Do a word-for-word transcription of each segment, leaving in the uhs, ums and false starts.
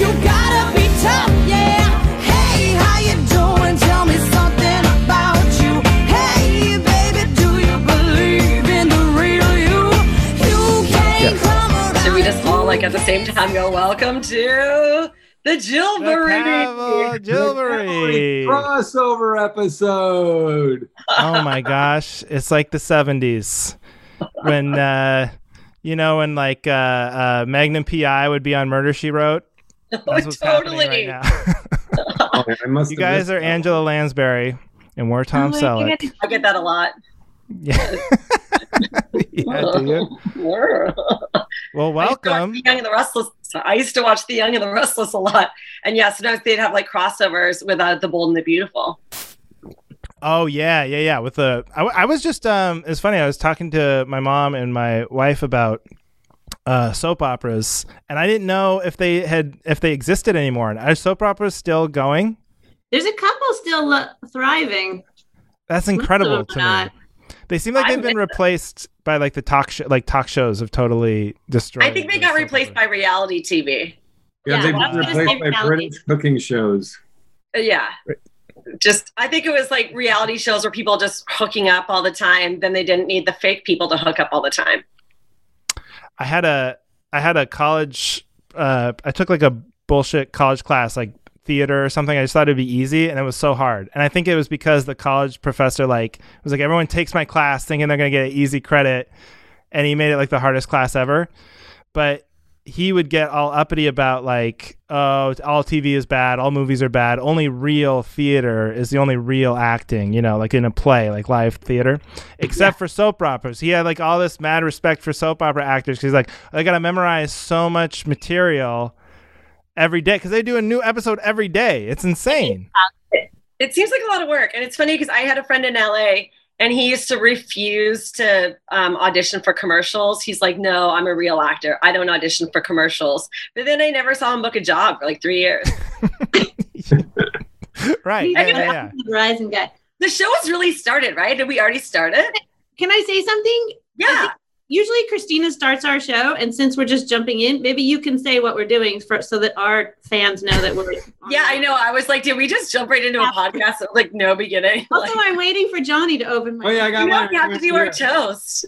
You gotta be tough, yeah. Hey, how you doing? Tell me something about you. Hey, baby, do you believe in the real you? You can't come around. Should we just all, like, at the same time go, welcome to the Jillvery. The Jillvery. Crossover episode. Oh, my gosh. It's like the seventies when, uh, you know, when, like, uh, uh, Magnum P I would be on Murder, She Wrote. That's oh, what's totally. Right now. Oh, you guys are Angela Lansbury, and we're Tom oh, Selleck. I get that a lot. Yeah. Yeah, do you? Well, welcome. I used to watch The Young and the Restless. I used to watch The Young and the Restless a lot, and yeah, sometimes they'd have like crossovers with uh, The Bold and the Beautiful. Oh yeah, yeah, yeah. With the, I, I was just um, it's funny. I was talking to my mom and my wife about Uh, soap operas, and I didn't know if they had if they existed anymore. And are soap operas still going? There's a couple still lo- thriving. That's incredible to not. me. They seem like I they've been replaced them. by like the talk sh- like talk shows have totally destroyed. I think they got replaced operas. by reality T V. Yeah, yeah they've well, been replaced by reality. British cooking shows. Uh, yeah. Right. Just, I think it was like reality shows where people just hooking up all the time. Then they didn't need the fake people to hook up all the time. I had a I had a college uh, I took like a bullshit college class, like theater or something. I just thought it'd be easy, and it was so hard. And I think it was because the college professor like was like, everyone takes my class thinking they're gonna get an easy credit, and he made it like the hardest class ever. But he would get all uppity about like, oh, all T V is bad, all movies are bad, only real theater is the only real acting, you know, like in a play, like live theater, except yeah. for soap operas. He had like all this mad respect for soap opera actors because he's like, I gotta memorize so much material every day because they do a new episode every day. It's insane. It seems like a lot of work, and it's funny because I had a friend in L A, and he used to refuse to um, audition for commercials. He's like, no, I'm a real actor. I don't audition for commercials. But then I never saw him book a job for like three years. Right. Yeah, yeah, yeah. The show has really started, right? Did we already start it? Can I say something? Yeah. Usually Christina starts our show, and since we're just jumping in, maybe you can say what we're doing for, so that our fans know that we're... Yeah, I know. I was like, did we just jump right into yeah. a podcast? Like, no beginning. Also, like, I'm waiting for Johnny to open my... Oh, yeah, I got you one. We have to do our toast.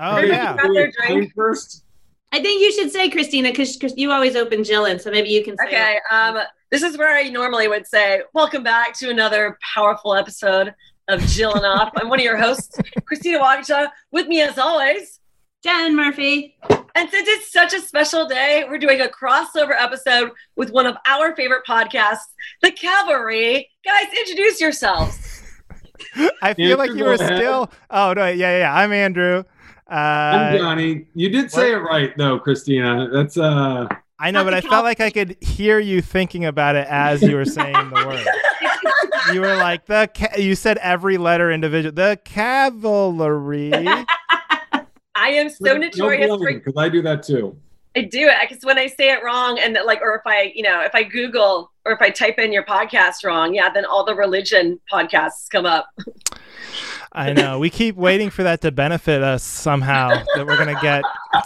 Oh, Everybody yeah. Got their drink. First? I think you should say, Christina, because you always open Jillin', so maybe you can say... Okay, um, this is where I normally would say, welcome back to another powerful episode of Jillin' Off. I'm one of your hosts, Christina Waukesha. With me, as always... Jen Murphy. And since it's such a special day, we're doing a crossover episode with one of our favorite podcasts, The Cavalry. Guys, introduce yourselves. I feel like you were still... Oh, no, yeah, yeah, I'm Andrew. Uh, I'm Johnny. You did say what? It right, though, Christina. That's... uh. I know, but I felt like I could hear you thinking about it as you were saying the word. You were like, the. Ca-, you said every letter individually. The Cavalry... I am so no, notorious no blame, for because I do that too. I do it because when I say it wrong, and that, like, or if I, you know, if I Google or if I type in your podcast wrong, yeah, then all the religion podcasts come up. I know. We keep waiting for that to benefit us somehow. That we're gonna get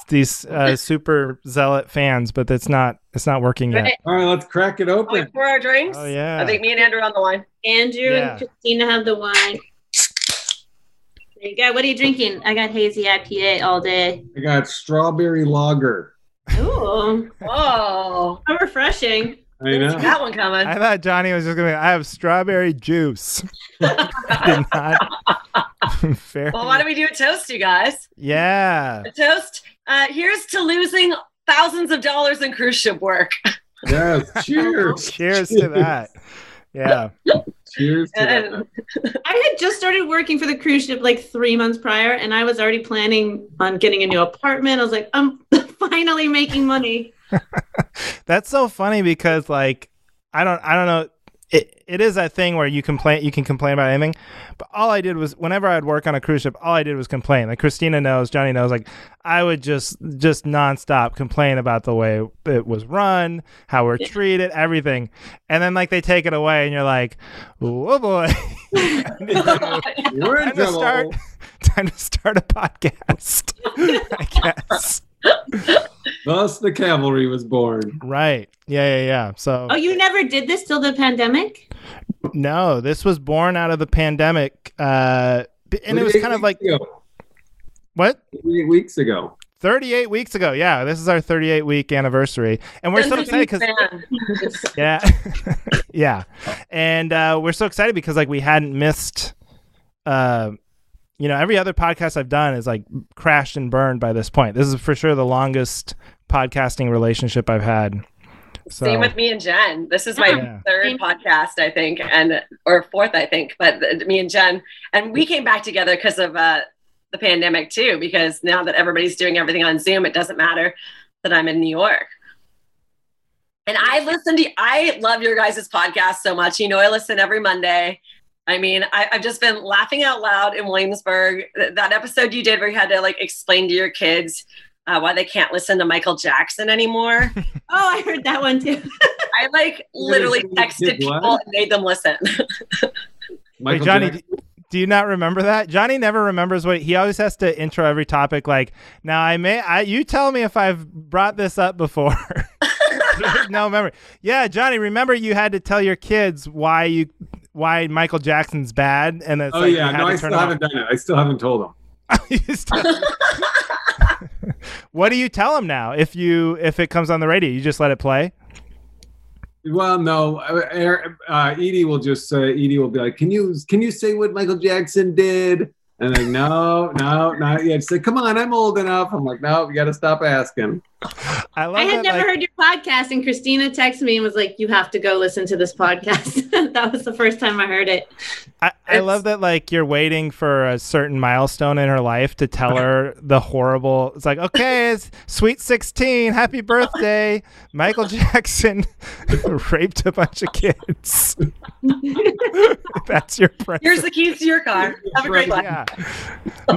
these uh, super zealot fans, but it's not. It's not working right. yet. All right, let's crack it open. Oh, we pour our drinks. Oh yeah. I think me and Andrew are on the wine. Andrew yeah. and Christina have the wine. There you go. What are you drinking? I got hazy I P A all day. I got strawberry lager. Ooh. Oh. How refreshing. I know. That one coming. I thought Johnny was just going to be, I have strawberry juice. I did not. Fair. Well, why don't we do a toast, you guys? Yeah. A toast. Uh, here's to losing thousands of dollars in cruise ship work. Yes. Cheers. Cheers to that. Yeah. Cheers to that. I had just started working for the cruise ship like three months prior, and I was already planning on getting a new apartment. I was like, I'm finally making money. That's so funny because, like, I don't, I don't know. It, it is a thing where you complain, you can complain about anything. But all I did was, whenever I'd work on a cruise ship, all I did was complain. Like Christina knows, Johnny knows. Like I would just, just nonstop complain about the way it was run, how we're treated, everything. And then like they take it away, and you're like, oh boy, I need to, you're time in to start, time to start a podcast, I guess. Thus the Cavalry was born. Right. Yeah, yeah, yeah. So oh, you never did this till the pandemic? No, this was born out of the pandemic. Uh and it was kind of like ago. What? Thirty-eight weeks ago. Thirty-eight weeks ago, yeah. This is our thirty-eight week anniversary. And we're so excited because yeah. Yeah. And uh we're so excited because like we hadn't missed uh you know, every other podcast I've done is like crashed and burned by this point. This is for sure the longest podcasting relationship I've had. So, same with me and Jen. This is my yeah. third podcast, I think, and or fourth, I think. But th- me and Jen, and we came back together because of uh, the pandemic too. Because now that everybody's doing everything on Zoom, it doesn't matter that I'm in New York. And I listen to. I love your guys' podcast so much. You know, I listen every Monday. I mean, I, I've just been laughing out loud in Williamsburg. Th- that episode you did where you had to like explain to your kids uh, why they can't listen to Michael Jackson anymore. Oh, I heard that one too. I like literally texted people and made them listen. Hey, Johnny, do, do you not remember that? Johnny never remembers what he always has to intro every topic. Like now, I may I, you tell me if I've brought this up before. No, remember. Yeah, Johnny, remember you had to tell your kids why you. Why Michael Jackson's bad. And it's oh, like yeah. No, I still haven't done it. I still haven't told him. What do you tell him now? If you, if it comes on the radio, you just let it play? Well, no. Uh, uh, Edie will just say, uh, Edie will be like, can you, can you say what Michael Jackson did? And I'm like, no, no, not yet. She's like, come on, I'm old enough. I'm like, no, you got to stop asking. I, love I had that, never like, heard your podcast, and Christina texted me and was like, you have to go listen to this podcast. That was the first time I heard it. I, I love that, like, you're waiting for a certain milestone in her life to tell her the horrible, it's like, okay, it's sweet sixteen, happy birthday. Michael Jackson raped a bunch of kids. That's your present. Here's the keys to your car. Have a great life. Yeah.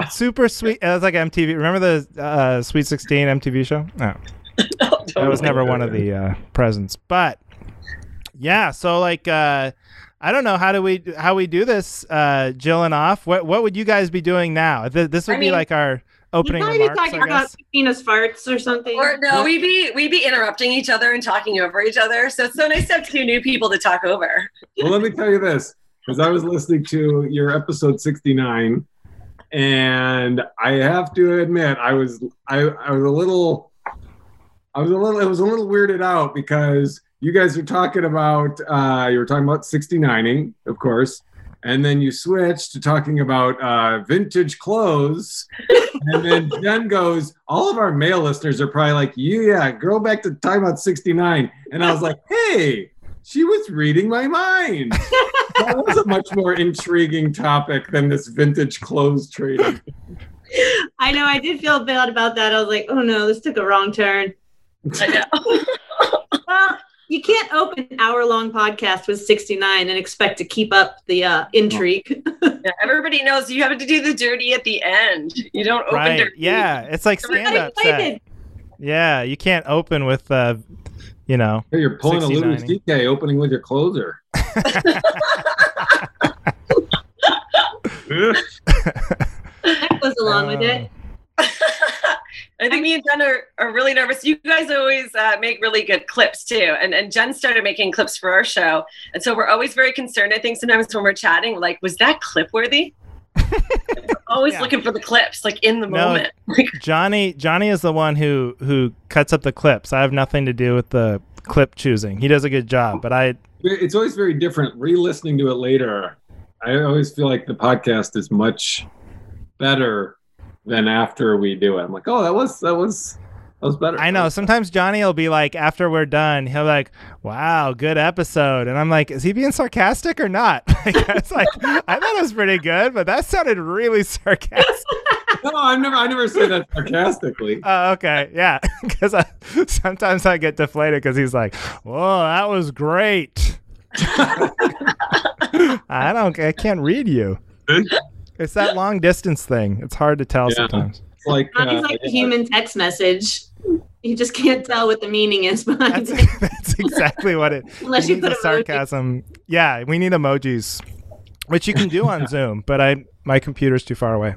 Super sweet. It was like M T V. Remember the uh, Sweet sixteen M T V show? Oh. No, totally. That was never one of the uh, presents. But yeah, so like uh, I don't know how do we how we do this, uh, Jillin' Off. What what would you guys be doing now? Th- this would I be mean, like our opening remarks. We'd probably be talking about Christina's farts or something. Or no, we'd be we'd be interrupting each other and talking over each other. So it's so nice to have two new people to talk over. Well, let me tell you this, because I was listening to your episode sixty-nine. And I have to admit, I was I, I was a little, I was a little, it was a little weirded out because you guys were talking about, uh, you were talking about sixty-nining, of course, and then you switched to talking about uh, vintage clothes, and then Jen goes, all of our male listeners are probably like, yeah, go back to talking about sixty-nine, and I was like, hey, she was reading my mind. That was a much more intriguing topic than this vintage clothes trading. I know. I did feel bad about that. I was like, oh, no, this took a wrong turn. I know. Well, you can't open an hour-long podcast with sixty-nine and expect to keep up the uh, intrigue. Yeah, everybody knows you have to do the dirty at the end. You don't open right. dirty. Yeah, it's like stand-up set. Yeah, you can't open with... Uh... You know, hey, you're pulling sixty, a Louis D K opening with your closer. That goes along uh, with it. I think me and Jen are, are really nervous. You guys always uh, make really good clips too. And and Jen started making clips for our show. And so we're always very concerned. I think sometimes when we're chatting, we're like, was that clip worthy? Always yeah. looking for the clips, like in the no, moment. Like Johnny, Johnny is the one who who cuts up the clips. I have nothing to do with the clip choosing. He does a good job, but I. It's always very different. Re-listening to it later, I always feel like the podcast is much better than after we do it. I'm like, oh, that was that was. Better. I know. Sometimes Johnny will be like, after we're done, he'll be like, wow, good episode. And I'm like, is he being sarcastic or not? It's like, I thought it was pretty good, but that sounded really sarcastic. No, I never I never say that sarcastically. Oh, uh, okay. Yeah. Because I, sometimes I get deflated because he's like, whoa, that was great. I don't, I can't read you. It's that long distance thing. It's hard to tell yeah. sometimes. Like, Johnny's uh, like a human text message. You just can't tell what the meaning is behind that's, it. That's exactly what it is. Unless you put the sarcasm. Yeah, we need emojis, which you can do on Zoom, but I my computer's too far away.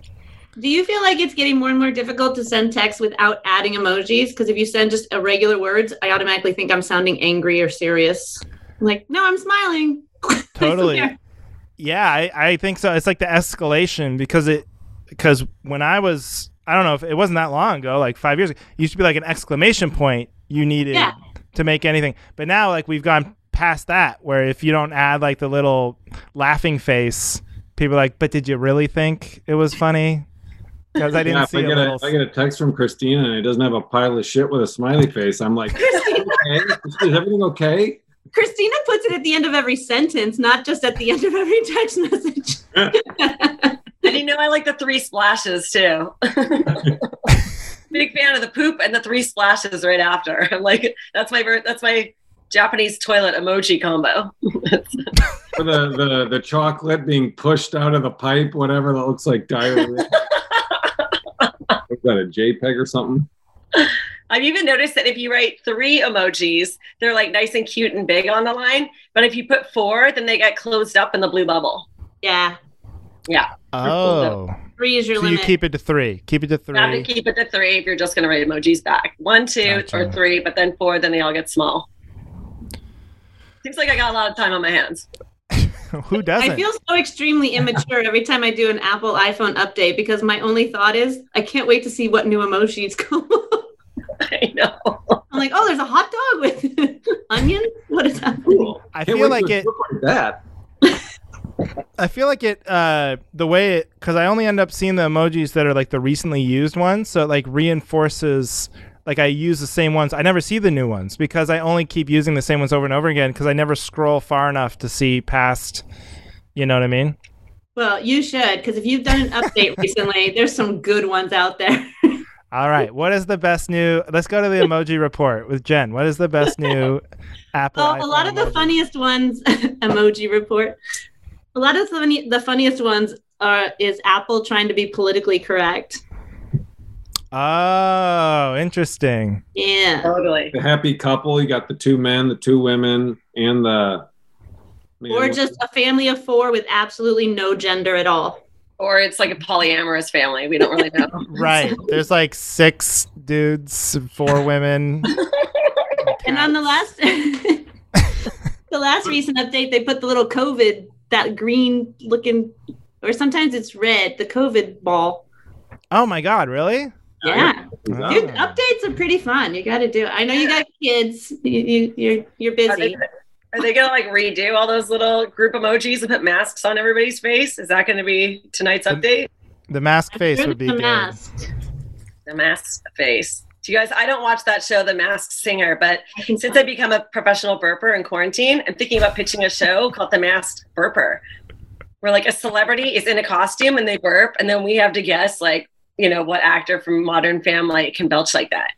Do you feel like it's getting more and more difficult to send text without adding emojis? Because if you send just irregular words, I automatically think I'm sounding angry or serious. I'm like, no, I'm smiling. Totally. I yeah, I, I think so. It's like the escalation because it because when I was... I don't know if it wasn't that long ago, like five years ago, it used to be like an exclamation point you needed yeah. to make anything. But now like we've gone past that where if you don't add like the little laughing face, people are like, but did you really think it was funny? Because I didn't yeah, see if I, a get little... a, if I get a text from Christina and it doesn't have a pile of shit with a smiley face, I'm like, okay? Is everything okay? Christina puts it at the end of every sentence, not just at the end of every text message. Yeah. And you know, I like the three splashes too. Big fan of the poop and the three splashes right after. I'm like, that's my that's my Japanese toilet emoji combo. the, the the chocolate being pushed out of the pipe, whatever that looks like diarrhea. Is that a JPEG or something? I've even noticed that if you write three emojis, they're like nice and cute and big on the line. But if you put four, then they get closed up in the blue bubble. Yeah. Yeah. Oh. Three is your so limit. You keep it to three. Keep it to three. You have to keep it to three if you're just going to write emojis back. One, two, gotcha. Or three, but then four, then they all get small. Seems like I got a lot of time on my hands. Who doesn't? I feel so extremely immature every time I do an Apple iPhone update because my only thought is, I can't wait to see what new emojis come up. I know. I'm like, oh, there's a hot dog with onion? What is that? Cool. I can't feel like it. Look like that. I feel like it, uh, the way it, because I only end up seeing the emojis that are like the recently used ones. So it like reinforces, like I use the same ones. I never see the new ones because I only keep using the same ones over and over again because I never scroll far enough to see past, you know what I mean? Well, you should, because if you've done an update recently, there's some good ones out there. All right. What is the best new? Let's go to the emoji report with Jen. What is the best new Apple? Oh, a lot of emoji? The funniest ones, emoji report. A lot of the, the funniest ones are is Apple trying to be politically correct. Oh, interesting. Yeah. Totally. The happy couple. You got the two men, the two women, and the... Man. Or just a family of four with absolutely no gender at all. Or it's like a polyamorous family. We don't really know. Right. There's like six dudes, four women. And on the last... the last recent update, they put the little COVID... that green looking, or sometimes it's red, the COVID ball. Oh my God, really? Yeah. Oh. Dude, updates are pretty fun. You got to do it. I know you got kids. You, you, you're, you're busy. Are they, they going to like redo all those little group emojis and put masks on everybody's face? Is that going to be tonight's the, update? The mask I'm face sure would be the good. Mask. The mask face. Do you guys, I don't watch that show, The Masked Singer, but since I become a professional burper in quarantine, I'm thinking about pitching a show called The Masked Burper, where like a celebrity is in a costume and they burp, and then we have to guess like, you know, what actor from Modern Family can belch like that.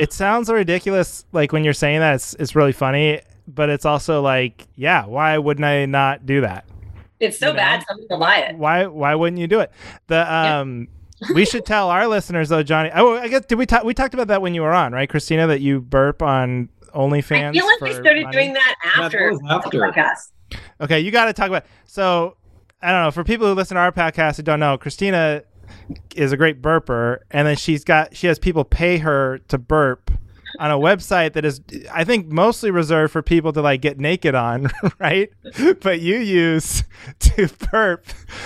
It sounds ridiculous, like when you're saying that, it's, it's really funny, but it's also like, yeah, why wouldn't I not do that? It's so you know? Bad, so I'm going to buy it. Why, why wouldn't you do it? The, um... Yeah. We should tell our listeners though, Johnny. Oh, I guess did we talk? We talked about that when you were on, right, Christina? That you burp on OnlyFans. I feel like we started money. doing that after, yeah, that after. The podcast. Okay, you got to talk about. It. So I don't know. For people who listen to our podcast who don't know, Christina is a great burper, and then she's got she has people pay her to burp on a website that is, I think, mostly reserved for people to like get naked on, right? But you use to burp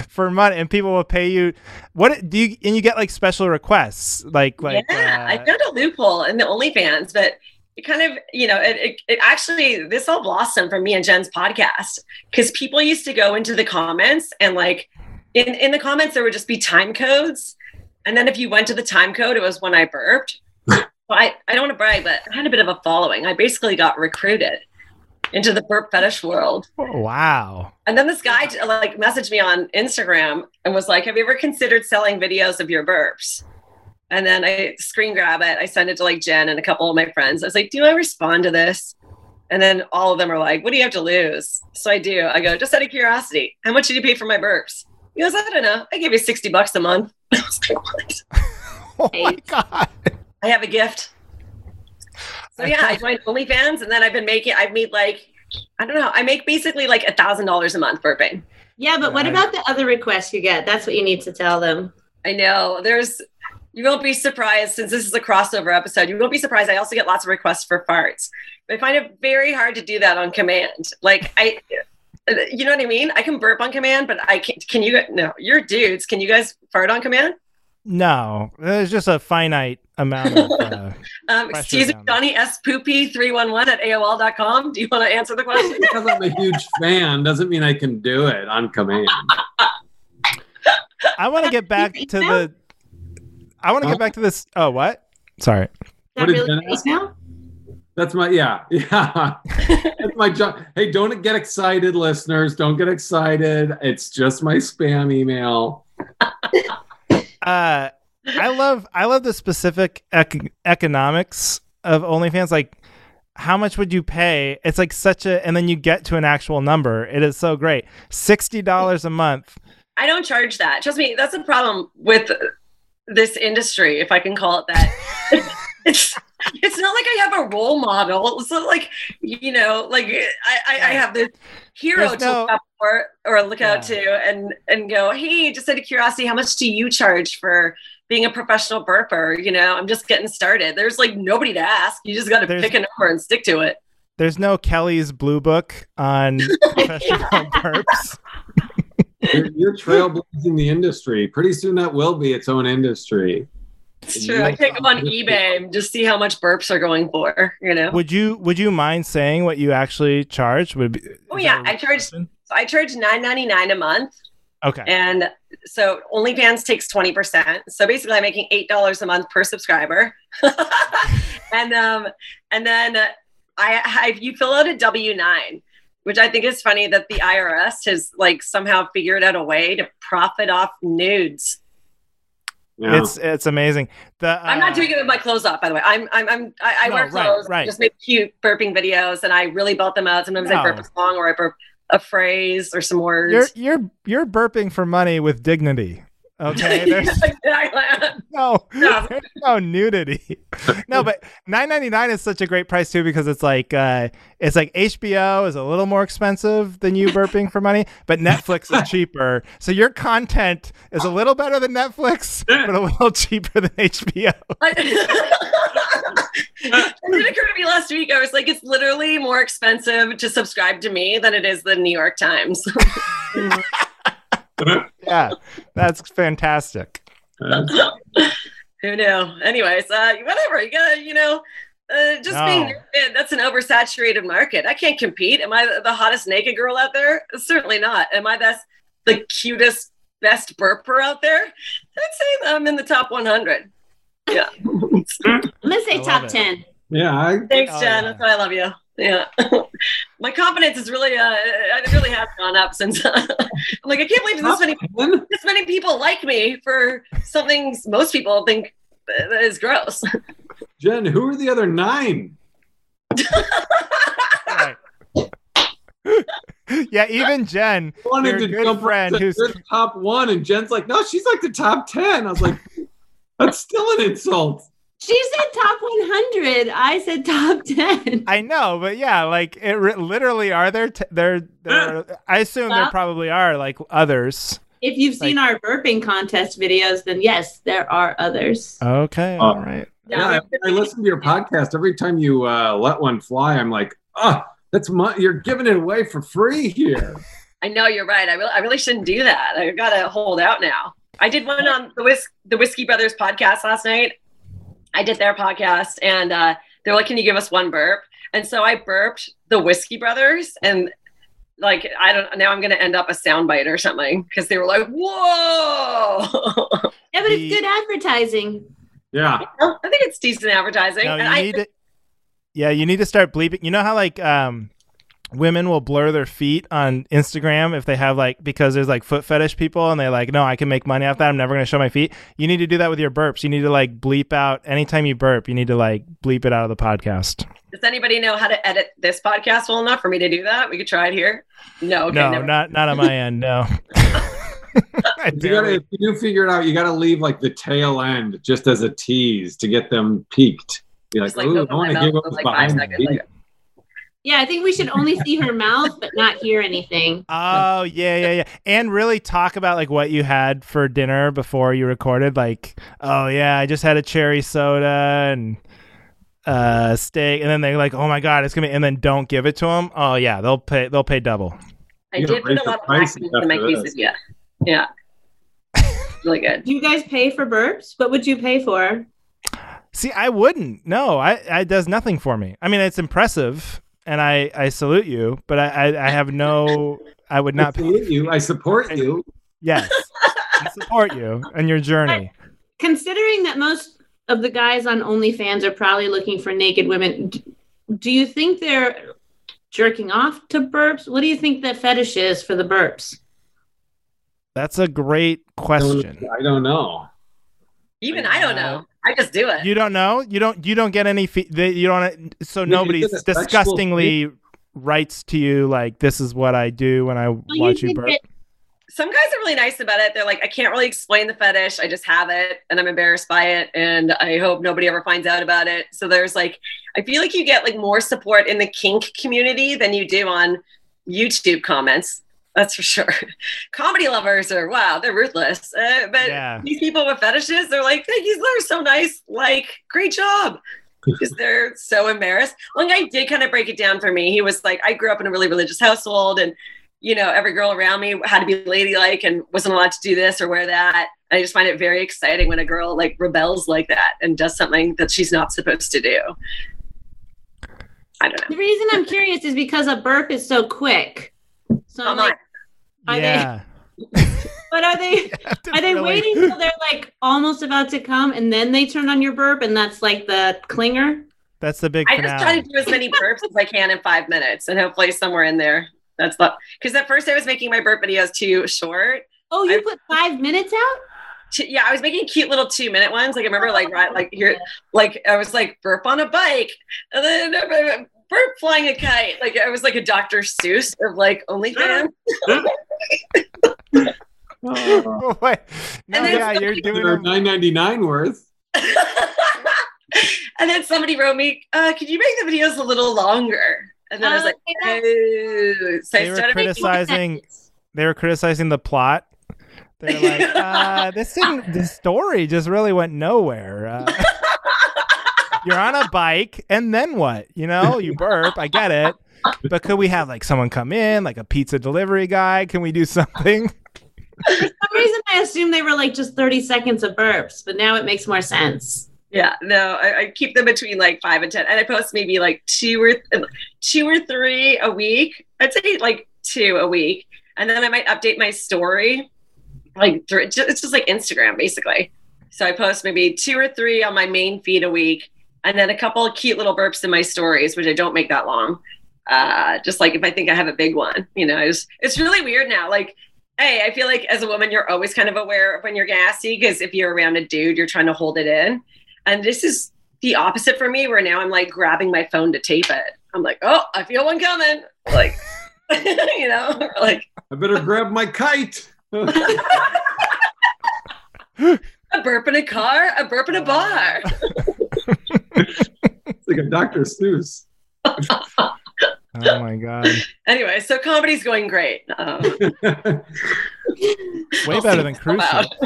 for money, and people will pay you. What do you? And you get like special requests, like like. Yeah, uh, I found a loophole in the OnlyFans, but it kind of, you know, it, it, it actually, this all blossomed from me and Jen's podcast, because people used to go into the comments and like in in the comments there would just be time codes. And then if you went to the time code, it was when I burped. Well, I, I don't want to brag, but I had a bit of a following. I basically got recruited into the burp fetish world. Wow. And then this guy like messaged me on Instagram and was like, have you ever considered selling videos of your burps? And then I screen grab it. I send it to like Jen and a couple of my friends. I was like, do I respond to this? And then all of them are like, what do you have to lose? So I do. I go, just out of curiosity, how much did you pay for my burps? He goes, I don't know. I give you sixty bucks a month. I was like, what? Oh my God. I have a gift. So yeah, I joined OnlyFans and then I've been making, I've made like, I don't know. I make basically like a thousand dollars a month burping. Yeah. But what about the other requests you get? That's what you need to tell them. I know there's, you won't be surprised, since this is a crossover episode, you won't be surprised. I also get lots of requests for farts. But I find it very hard to do that on command. Like I, you know what I mean? I can burp on command, but I can't, can you, no, you're dudes. Can you guys fart on command? No, there's just a finite amount of uh, um, excuse me, Johnny S. Poopy three one one at A O L dot com. Do you want to answer the question? Because I'm a huge fan doesn't mean I can do it on command. I want to get back to the, I want to get back to this. Oh, what? Sorry. What is that now? That's my, yeah, yeah. That's my job. Hey, don't get excited, listeners. Don't get excited. It's just my spam email. uh, I love, I love the specific ec- economics of OnlyFans. Like, how much would you pay? It's like such a, and then you get to an actual number. It is so great. sixty dollars a month. I don't charge that. Trust me, that's a problem with this industry, if I can call it that. It's it's not like I have a role model. So like, you know, like I, I, I have this hero There's to no... look up for or look yeah. out to and, and go, hey, just out of curiosity, how much do you charge for being a professional burper? You know, I'm just getting started. There's like nobody to ask. You just got to pick a number and stick to it. There's no Kelly's Blue Book on professional burps. You're, you're trailblazing the industry. Pretty soon that will be its own industry. It's true. I take them on eBay and just see how much burps are going for, you know? Would you Would you mind saying what you actually charge? Would be, oh, yeah. I charge, I charge nine ninety-nine a month. Okay. And so OnlyFans takes twenty percent. So basically I'm making eight dollars a month per subscriber. and um, and then I, I you fill out a W nine, which I think is funny that the I R S has like somehow figured out a way to profit off nudes. Yeah. It's it's amazing. The, uh, I'm not doing it with my clothes off, by the way. I'm I'm I'm I, I no, wear clothes. Right, right. I just make cute burping videos, and I really belt them out. Sometimes no. I burp a song, or I burp a phrase, or some words. You're you're you're burping for money with dignity. Okay. There's, no, no. There's no nudity. No, but nine ninety-nine is such a great price too, because it's like uh, it's like H B O is a little more expensive than you burping for money, but Netflix is cheaper. So your content is a little better than Netflix, but a little cheaper than H B O. It occurred to me last week. I was like, it's literally more expensive to subscribe to me than it is the New York Times. Yeah, that's fantastic. Who knew? Anyways, uh, whatever. You gotta, you know, uh, just no. being naked, that's an oversaturated market. I can't compete. Am I the hottest naked girl out there? Certainly not. Am I the, the cutest, best burper out there? I'd say I'm in the top one hundred. Yeah. Let's say top it. ten. Yeah. I... Thanks, oh, Jen. Yeah. That's why I love you. Yeah. My confidence is really, uh, it really has gone up since, uh, I'm like, I can't believe this many, this many people like me for something most people think is gross. Jen, who are the other nine? Right. Yeah, even Jen, I wanted to good jump friend who's the top one, and Jen's like, no, she's like the top ten. I was like, that's still an insult. She said top one hundred. I said top ten. I know, but yeah, like it re- literally are there. T- there, there are, I assume well, there probably are like others. If you've seen like, our burping contest videos, then yes, there are others. Okay. All um, right. Yeah, I, I listen to your podcast. Every time you uh, let one fly, I'm like, oh, that's my, you're giving it away for free here. I know, you're right. I really, I really shouldn't do that. I got to hold out now. I did one on the Whis- the Whiskey Brothers podcast last night. I did their podcast, and uh, they're like, can you give us one burp? And so I burped the Whiskey Brothers, and like, I don't now I'm going to end up a soundbite or something because they were like, whoa. Yeah, but it's good advertising. Yeah. You know, I think it's decent advertising. No, and you I, need to, yeah, you need to start bleeping. You know how like um, women will blur their feet on Instagram if they have like, because there's like foot fetish people and they're like, no, I can make money off that. I'm never going to show my feet. You need to do that with your burps. You need to like bleep out anytime you burp. You need to like bleep it out of the podcast. Does anybody know how to edit this podcast well enough for me to do that? We could try it here. No, okay, no, never. not not on my end. No. If you, gotta, if you figure it out, you got to leave like the tail end just as a tease to get them peaked. Be like, like oh, I want to give up like behind me. Like, yeah, I think we should only see her mouth, but not hear anything. Oh, yeah, yeah, yeah. And really talk about like what you had for dinner before you recorded. Like, oh yeah, I just had a cherry soda and uh steak. And then they're like, oh my God, it's going to, and then don't give it to them. Oh yeah, they'll pay, they'll pay double. I you did put a lot of action into my pieces, yeah. Yeah. Really good. Do you guys pay for burps? What would you pay for? See, I wouldn't. No, I, I it does nothing for me. I mean, it's impressive and I, I salute you, but I, I, I have no, I would not I salute pay you. I support you. Yes. I support you and your journey. But considering that most of the guys on OnlyFans are probably looking for naked women, do you think they're jerking off to burps? What do you think the fetish is for the burps? That's a great question. I don't know. Even I don't know. I just do it. You don't know? You don't you don't get any fe- they, you don't so nobody disgustingly sexual- writes to you like this is what I do when I well, watch you, you burp. Get- Some guys are really nice about it. They're like, I can't really explain the fetish. I just have it and I'm embarrassed by it and I hope nobody ever finds out about it. So there's like I feel like you get like more support in the kink community than you do on YouTube comments. That's for sure. Comedy lovers are, wow, they're ruthless. Uh, but yeah. These people with fetishes, they're like, thank you, they're so nice. Like, great job. Because they're so embarrassed. One guy did kind of break it down for me. He was like, I grew up in a really religious household and, you know, every girl around me had to be ladylike and wasn't allowed to do this or wear that. And I just find it very exciting when a girl like rebels like that and does something that she's not supposed to do. I don't know. The reason I'm curious is because a burp is so quick. So I'm like, are yeah. they, but are they, are they really... waiting till they're like almost about to come and then they turn on your burp and that's like the clinger? That's the big I finale. Just try to do as many burps as I can in five minutes and hopefully somewhere in there. That's not, because at first I was making my burp videos too short. Oh, you I, put five minutes out? Two, yeah, I was making cute little two minute ones. Like I remember like, right, like here, like I was like burp on a bike and then uh, burp flying a kite. Like I was like a Doctor Seuss of like OnlyFans. Oh, wait. No, yeah, you're doing nine ninety-nine worth. And then somebody wrote me, uh, could you make the videos a little longer? And then oh, I was like, oh. So they I were criticizing they were criticizing the plot. They're like, uh, this didn't this story just really went nowhere. Uh, You're on a bike, and then what? You know, you burp. I get it. But could we have, like, someone come in, like a pizza delivery guy? Can we do something? For some reason, I assumed they were, like, just thirty seconds of burps, but now it makes more sense. Yeah, no, I, I keep them between, like, five and ten. And I post maybe, like, two or th- two or three a week. I'd say, like, two a week. And then I might update my story. Like, th- it's just, like, Instagram, basically. So I post maybe two or three on my main feed a week. And then a couple of cute little burps in my stories, which I don't make that long. Uh, just like if I think I have a big one, you know, it's, it's really weird now. Like, hey, I feel like as a woman, you're always kind of aware of when you're gassy because if you're around a dude, you're trying to hold it in. And this is the opposite for me where now I'm like grabbing my phone to tape it. I'm like, oh, I feel one coming. Like, you know, like. I better grab my kite. A burp in a car, a burp in a bar. It's like a Doctor Seuss. Oh my God. Anyway, so comedy's going great. Um, Way better than cruise ships.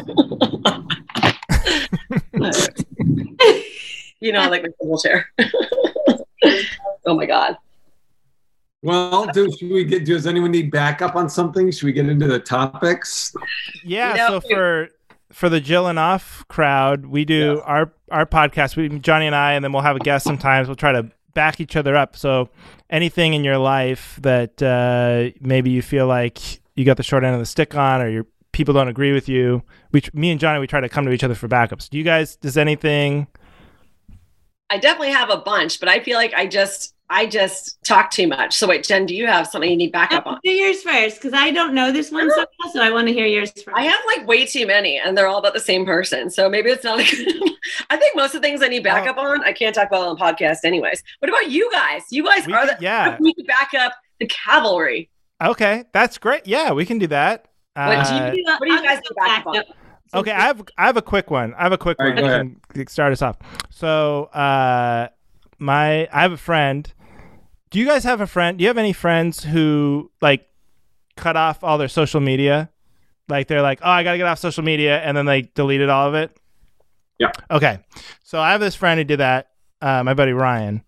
You know, I like my swivel chair. Oh my God. Well, do should we get? Does anyone need backup on something? Should we get into the topics? Yeah. You know, so for for the Jillin' Off crowd, we do yeah. our our podcast. We Johnny and I, and then we'll have a guest sometimes. We'll try to back each other up. So anything in your life that uh, maybe you feel like you got the short end of the stick on, or your people don't agree with you, we me and Johnny we try to come to each other for backups. Do you guys? Does anything? I definitely have a bunch, but I feel like I just. I just talk too much. So wait, Jen, do you have something you need backup on? Do yours first, because I don't know this one so well, so I want to hear yours first. I have like way too many, and they're all about the same person. So maybe it's not a good... I think most of the things I need backup oh. on, I can't talk about on podcast anyways. What about you guys? You guys we are the... Yeah. We can back up the Cavalry. Okay, that's great. Yeah, we can do that. What do you, uh, do, what do you guys do backup on? Okay, I have, I have a quick one. I have a quick all one. Right, we can start us off. So... uh My, I have a friend. Do you guys have a friend? Do you have any friends who like cut off all their social media? Like they're like, oh, I gotta get off social media, and then they deleted all of it. Yeah. Okay. So I have this friend who did that. Uh, my buddy Ryan,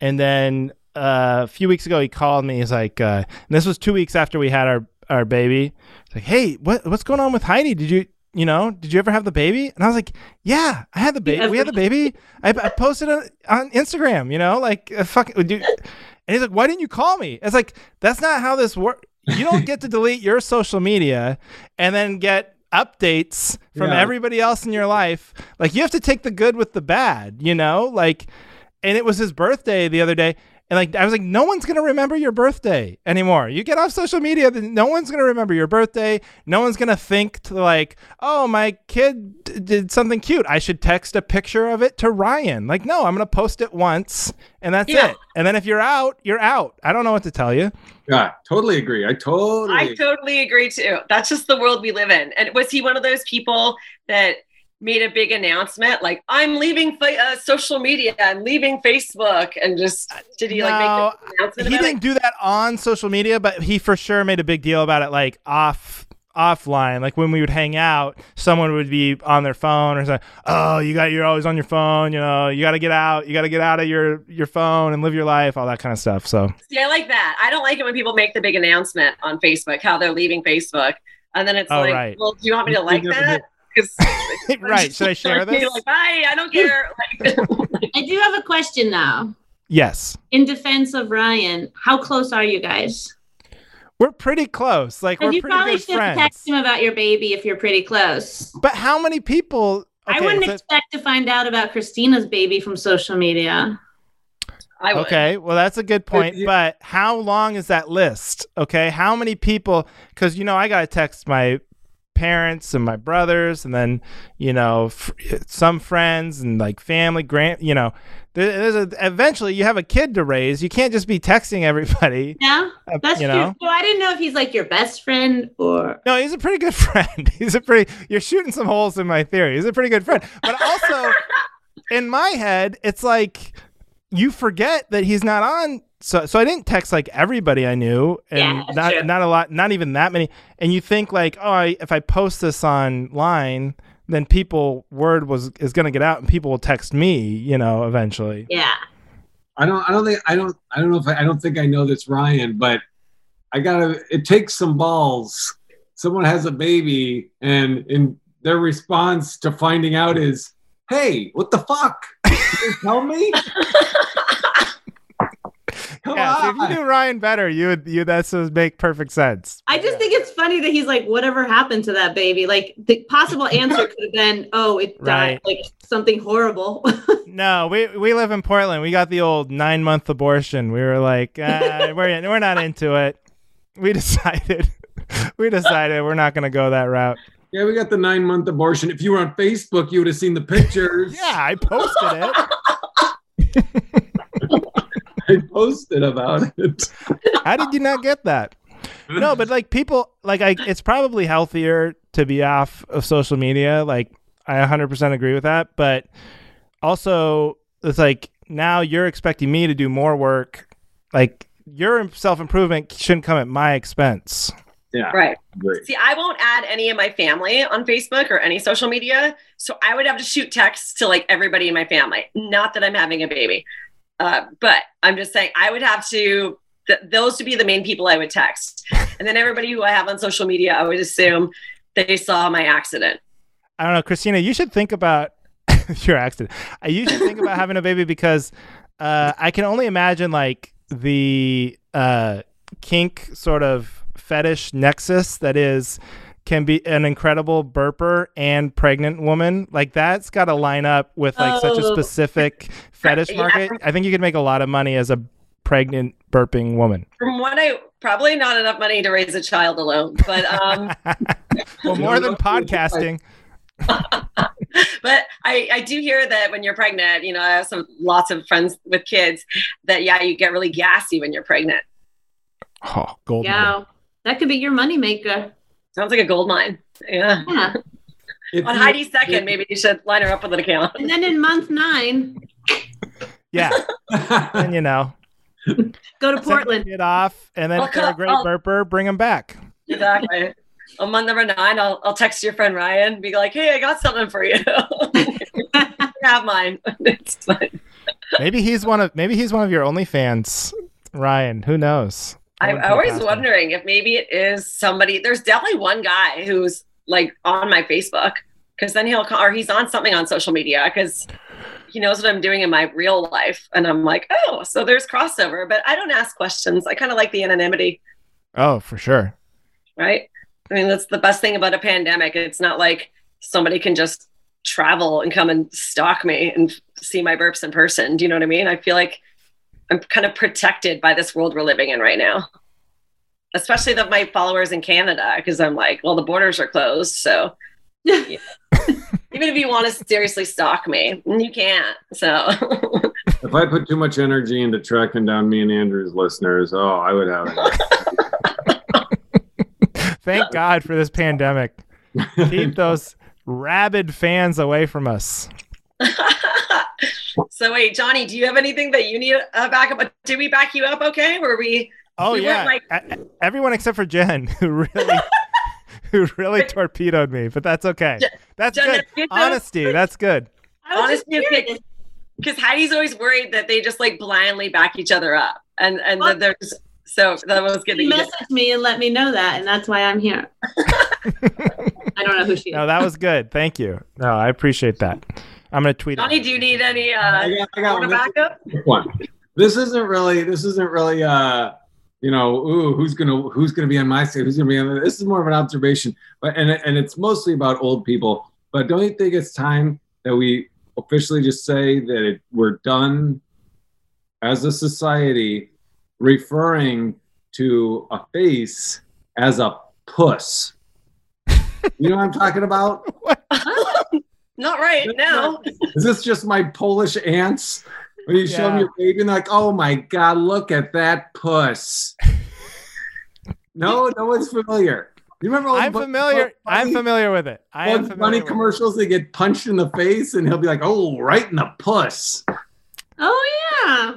and then uh, a few weeks ago he called me. He's like, uh, and this was two weeks after we had our our baby. He's like, hey, what what's going on with Heidi? Did you? You know, did you ever have the baby? And I was like, yeah, I had the baby. We had the baby. I, I posted it on Instagram, you know, like uh, fucking dude. And he's like, why didn't you call me? It's like, that's not how this works. You don't get to delete your social media and then get updates from yeah. everybody else in your life. Like you have to take the good with the bad, you know, like, and it was his birthday the other day. And like, I was like, no one's going to remember your birthday anymore. You get off social media, then no one's going to remember your birthday. No one's going to think to like, oh, my kid d- did something cute. I should text a picture of it to Ryan. Like, no, I'm going to post it once and that's yeah. it. And then if you're out, you're out. I don't know what to tell you. Yeah, totally agree. I totally, I totally agree too. That's just the world we live in. And was he one of those people that made a big announcement like I'm leaving uh, social media, I'm leaving Facebook, and just did he no, like make an announcement? He about didn't it? do that on social media, but he for sure made a big deal about it like off offline. Like when we would hang out, someone would be on their phone or something. Oh, you got you're always on your phone. You know, you got to get out. You got to get out of your your phone and live your life, all that kind of stuff. So yeah, I like that. I don't like it when people make the big announcement on Facebook how they're leaving Facebook, and then it's oh, like, right. well, do you want me to like that? Right. Should I share this? Like, bye. I don't care. I do have a question though. Yes. In defense of Ryan, how close are you guys? We're pretty close. Like we're pretty good friends. You probably should text him about your baby if you're pretty close. But how many people? Okay, I wouldn't so... expect to find out about Christina's baby from social media. I would. Okay. Well, that's a good point. But how long is that list? Okay. How many people? Because you know, I got to text my parents and my brothers, and then you know f- some friends and like family, grand, you know. There's a, eventually you have a kid to raise. You can't just be texting everybody. Yeah, that's you know? true. So I didn't know if he's like your best friend or no. He's a pretty good friend. He's a pretty. You're shooting some holes in my theory. He's a pretty good friend, but also in my head, it's like you forget that he's not on. So, so I didn't text like everybody I knew, and yeah, not true. not a lot, not even that many. And you think like, oh, I, if I post this online, then people word was is going to get out, and people will text me, you know, eventually. Yeah. I don't. I don't think. I don't. I don't know if I, I don't think I know this Ryan, but I gotta. It takes some balls. Someone has a baby, and in their response to finding out is, "Hey, what the fuck? You tell me." Yeah, so if you knew Ryan better, you would you that would make perfect sense. I just yeah. think it's funny that he's like, whatever happened to that baby? Like the possible answer could have been, oh, it died, right. like something horrible. No, we we live in Portland. We got the old nine month abortion. We were like, uh, we're we're not into it. We decided, we decided we're not going to go that route. Yeah, we got the nine month abortion. If you were on Facebook, you would have seen the pictures. Yeah, I posted it. I posted about it. How did you not get that? No, but like people, like I, it's probably healthier to be off of social media. Like I one hundred percent agree with that. But also it's like now you're expecting me to do more work. Like your self-improvement shouldn't come at my expense. Yeah. Right. Great. See, I won't add any of my family on Facebook or any social media. So I would have to shoot texts to like everybody in my family. Not that I'm having a baby. Uh, but I'm just saying I would have to, th- those would be the main people I would text. And then everybody who I have on social media, I would assume they saw my accident. I don't know, Christina, you should think about your accident. You should think about having a baby because uh, I can only imagine like the uh, kink sort of fetish nexus that is can be an incredible burper and pregnant woman. Like that's got to line up with like oh. such a specific fetish market. Yeah. I think you could make a lot of money as a pregnant burping woman. From what I probably not enough money to raise a child alone, but um, well, more than podcasting. But I, I do hear that when you're pregnant, you know, I have some lots of friends with kids that, yeah, you get really gassy when you're pregnant. Oh, gold yeah. mine. That could be your money maker. Sounds like a gold mine. Yeah. yeah. On Heidi's second, if, maybe you should line her up with an account. And then in month nine. Yeah. And you know. Go to Portland. Get off. And then I'll if they're a great I'll, burper, bring them back. Exactly. On month number nine, I'll I'll text your friend Ryan and be like, hey, I got something for you. Have mine. It's fine. Maybe he's one of maybe he's one of your OnlyFans, Ryan. Who knows? I'm always wondering if maybe it is somebody. There's definitely one guy who's like on my Facebook because then he'll call, or he's on something on social media because he knows what I'm doing in my real life. And I'm like, oh, so there's crossover. But I don't ask questions. I kind of like the anonymity. Oh, for sure. Right. I mean, that's the best thing about a pandemic. It's not like somebody can just travel and come and stalk me and see my burps in person. Do you know what I mean? I feel like I'm kind of protected by this world we're living in right now, especially that my followers in Canada, because I'm like, well, the borders are closed. So yeah. Even if you want to seriously stalk me, you can't. So if I put too much energy into tracking down me and Andrew's listeners, oh, I would have it. Thank God for this pandemic. Keep those rabid fans away from us. So wait, Johnny, do you have anything that you need a backup? Did we back you up? Okay, were we? Oh we yeah, like... I, everyone except for Jen, who really, who really torpedoed me. But that's okay. That's Jen, good. Honesty, that's good. Honesty, because Heidi's always worried that they just like blindly back each other up, and and that there's. So that was good. She messaged me and let me know that, and that's why I'm here. I don't know who she is. No, that was good. Thank you. No, I appreciate that. I'm gonna tweet. Johnny, do you need any? Uh, I got, I got one. Backup? One. This isn't really. This isn't really. Uh, you know, ooh, who's gonna who's gonna be on my side? Who's gonna be on? The, this is more of an observation, but and and it's mostly about old people. But don't you think it's time that we officially just say that it, we're done as a society? Referring to a face as a puss. You know what I'm talking about? Not right now. Is this just my Polish aunts? When you yeah. show them your baby and they're like, oh my God, look at that puss. No, no one's familiar. You remember all I'm bu- familiar. Bu- I'm familiar with it. I am funny commercials, they get punched in the face and he'll be like, oh, right in the puss. Oh yeah.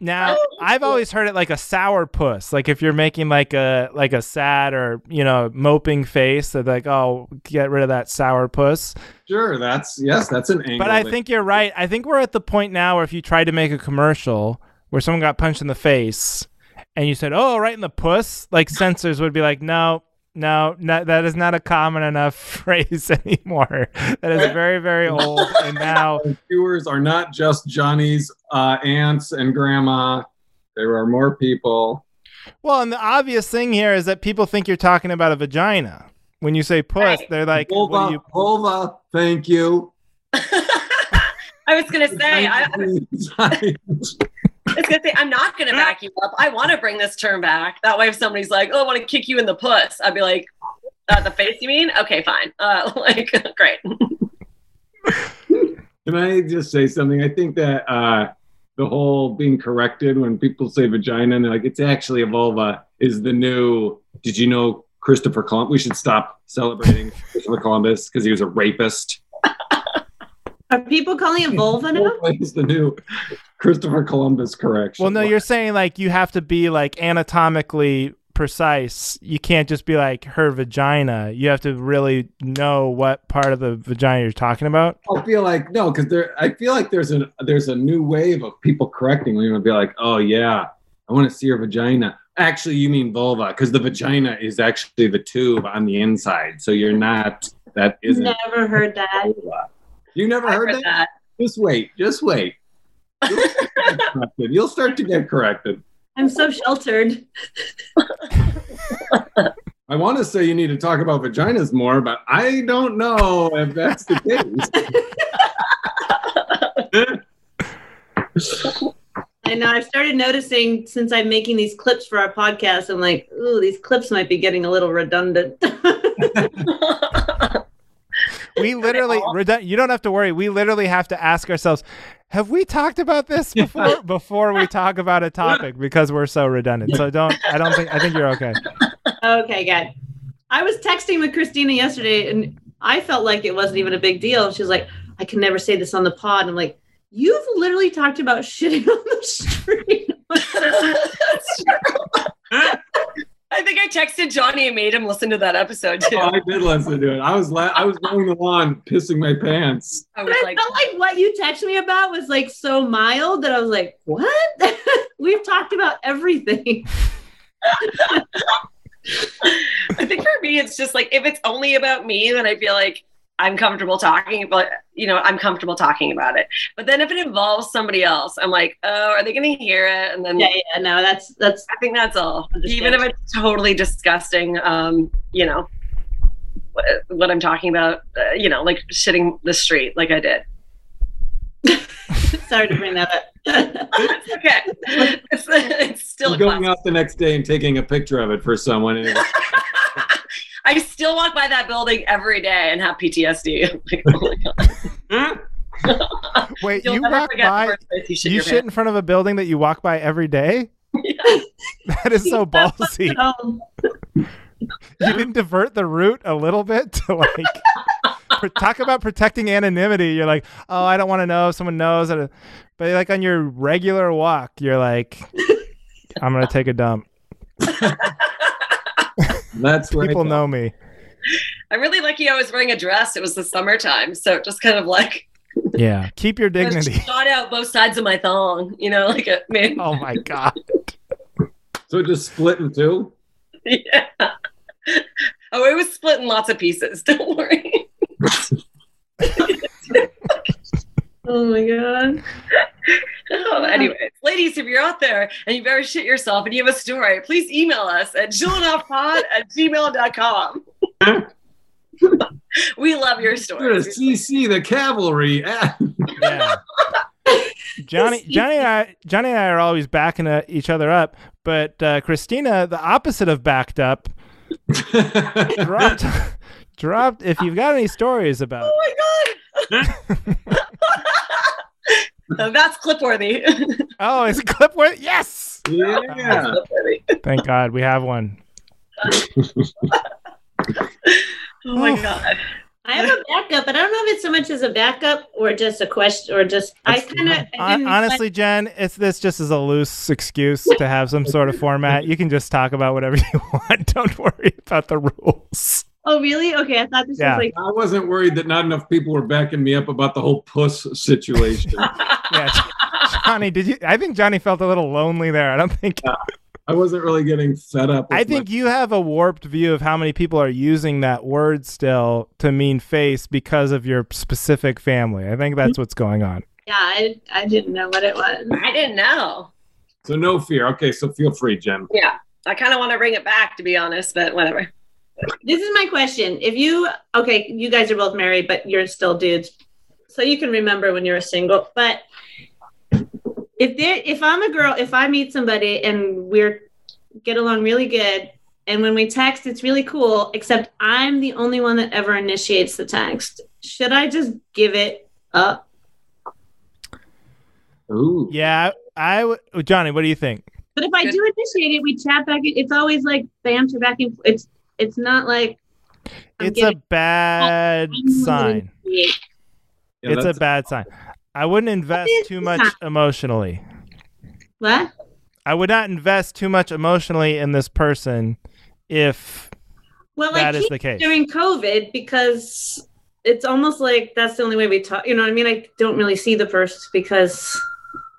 Now, I've always heard it like a sour puss. Like if you're making like a like a sad or, you know, moping face, they're like, oh, get rid of that sour puss. Sure, that's yes, that's an angle. But I think you're right. I think we're at the point now where if you tried to make a commercial where someone got punched in the face and you said, oh, right in the puss, like censors would be like, no, no, no, that is not a common enough phrase anymore. That is very, very old. And now viewers are not just Johnny's uh, aunts and grandma. There are more people. Well, and the obvious thing here is that people think you're talking about a vagina. When you say puss, right. They're like, vulva, what do you... vulva, thank you. I was going to say, I, I was going to say, I'm not going to back you up. I want to bring this term back. That way, if somebody's like, oh, I want to kick you in the puss, I'd be like, uh, the face, you mean? Okay, fine. Uh, like, great. Can I just say something? I think that uh, the whole being corrected when people say vagina and they're like, it's actually a vulva is the new, did you know Christopher Columbus? We should stop celebrating Christopher Columbus because he was a rapist. Are people calling it vulva now? It's the new Christopher Columbus correction. Well, no, like, you're saying like you have to be like anatomically precise. You can't just be like her vagina. You have to really know what part of the vagina you're talking about. I feel like no, because there. I feel like there's a there's a new wave of people correcting me and be like, oh yeah, I want to see her vagina. Actually, you mean vulva, because the vagina is actually the tube on the inside. So you're not. That isn't. Never heard that. You never heard, heard that? that. Just wait. Just wait. You'll start, You'll start to get corrected. I'm so sheltered. I want to say you need to talk about vaginas more, but I don't know if that's the case. I know. I've started noticing since I'm making these clips for our podcast, I'm like, ooh, these clips might be getting a little redundant. We literally, you don't have to worry. We literally have to ask ourselves, have we talked about this before? Yeah. Before we talk about a topic, because we're so redundant. So don't, I don't think, I think you're okay. Okay, good. I was texting with Christina yesterday and I felt like it wasn't even a big deal. She was like, I can never say this on the pod. And I'm like, you've literally talked about shitting on the street. I think I texted Johnny and made him listen to that episode too. Oh, I did listen to it. I was la- I was mowing the lawn, pissing my pants. I, was I like, felt like what you texted me about was like so mild that I was like, what? We've talked about everything. I think for me, it's just like if it's only about me, then I feel like I'm comfortable talking about, you know, I'm comfortable talking about it. But then if it involves somebody else, I'm like, oh, are they going to hear it? And then yeah, yeah, no, that's that's. I think that's all. Even if it's totally disgusting, um, you know, what, what I'm talking about, uh, you know, like shitting the street, like I did. Sorry to bring that up. It's okay. It's, it's still going out the next day and taking a picture of it for someone. And it- I still walk by that building every day and have P T S D. I'm like, oh my God. Wait, you walk by, you shit, you shit in front of a building that you walk by every day? Yeah. That is so ballsy. You didn't divert the route a little bit to like, pro- talk about protecting anonymity. You're like, oh, I don't want to know if someone knows. But like on your regular walk, you're like, I'm going to take a dump. That's people know me. I'm really lucky I was wearing a dress. It was the summertime, so just kind of like yeah, keep your dignity. Shot out both sides of my thong, you know, like a man. Oh my God! So it just split in two. Yeah. Oh, it was split in lots of pieces. Don't worry. Oh my God. Oh, anyways, ladies, if you're out there and you've ever shit yourself and you have a story, please email us at jillinoffpod at gmail dot com. We love your stories. C C the Cavalry. Yeah. Johnny, Johnny, and I, Johnny and I are always backing uh, each other up, but uh, Christina, the opposite of backed up, dropped. dropped. If you've got any stories about, oh my God. So that's clip-worthy. Oh, it's clip-worthy? Yes! Yeah. Uh, thank God we have one. Oh, my God. I have a backup, but I don't know if it's so much as a backup or just a question or just... That's, I kind of uh, honestly, like, Jen, it's this just as a loose excuse to have some sort of format. You can just talk about whatever you want. Don't worry about the rules. Oh, really? Okay, I thought this yeah. was like... I wasn't worried that not enough people were backing me up about the whole puss situation. Yeah, Johnny, did you... I think Johnny felt a little lonely there. I don't think... Yeah, I wasn't really getting set up. I think my... you have a warped view of how many people are using that word still to mean face because of your specific family. I think that's what's going on. Yeah, I, I didn't know what it was. I didn't know. So no fear. Okay, so feel free, Jen. Yeah, I kind of want to bring it back, to be honest, but whatever. This is my question. If you, okay, you guys are both married, but you're still dudes. So you can remember when you were single. But if there, if I'm a girl, if I meet somebody and we're get along really good, and when we text, it's really cool, except I'm the only one that ever initiates the text. Should I just give it up? Ooh. Yeah. I w- Johnny, what do you think? But if I do initiate it, we chat back. It's always like banter back and forth. It's, It's not like... I'm it's getting, a bad sign. Yeah, it's a bad sign. I wouldn't invest too much emotionally. What? I would not invest too much emotionally in this person if well, that I is the case. During COVID, because it's almost like that's the only way we talk. You know what I mean? I don't really see the first because.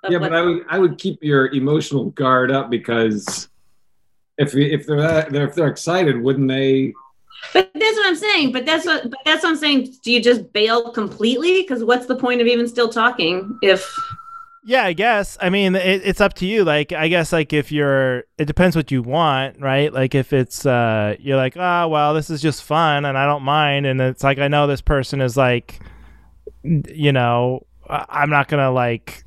Of yeah, what- but I would I would keep your emotional guard up because if if they're that, if they're excited, wouldn't they? But that's what I'm saying. But that's what but that's what I'm saying. Do you just bail completely? Because what's the point of even still talking if? Yeah, I guess. I mean, it, it's up to you. Like, I guess, like, if you're, it depends what you want, right? Like, if it's, uh, you're like, oh, well, this is just fun and I don't mind. And it's like, I know this person is like, you know, I'm not going to like